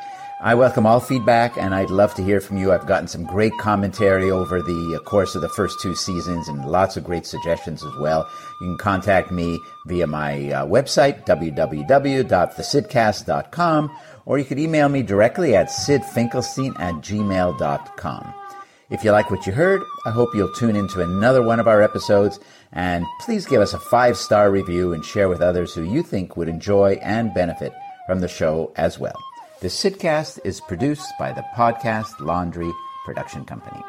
I welcome all feedback and I'd love to hear from you. I've gotten some great commentary over the course of the first 2 seasons and lots of great suggestions as well. You can contact me via my website, www.thesydcast.com. Or you could email me directly at sidfinkelstein@gmail.com. If you like what you heard, I hope you'll tune into another one of our episodes. And please give us a 5-star review and share with others who you think would enjoy and benefit from the show as well. The Sydcast is produced by the Podcast Laundry Production Company.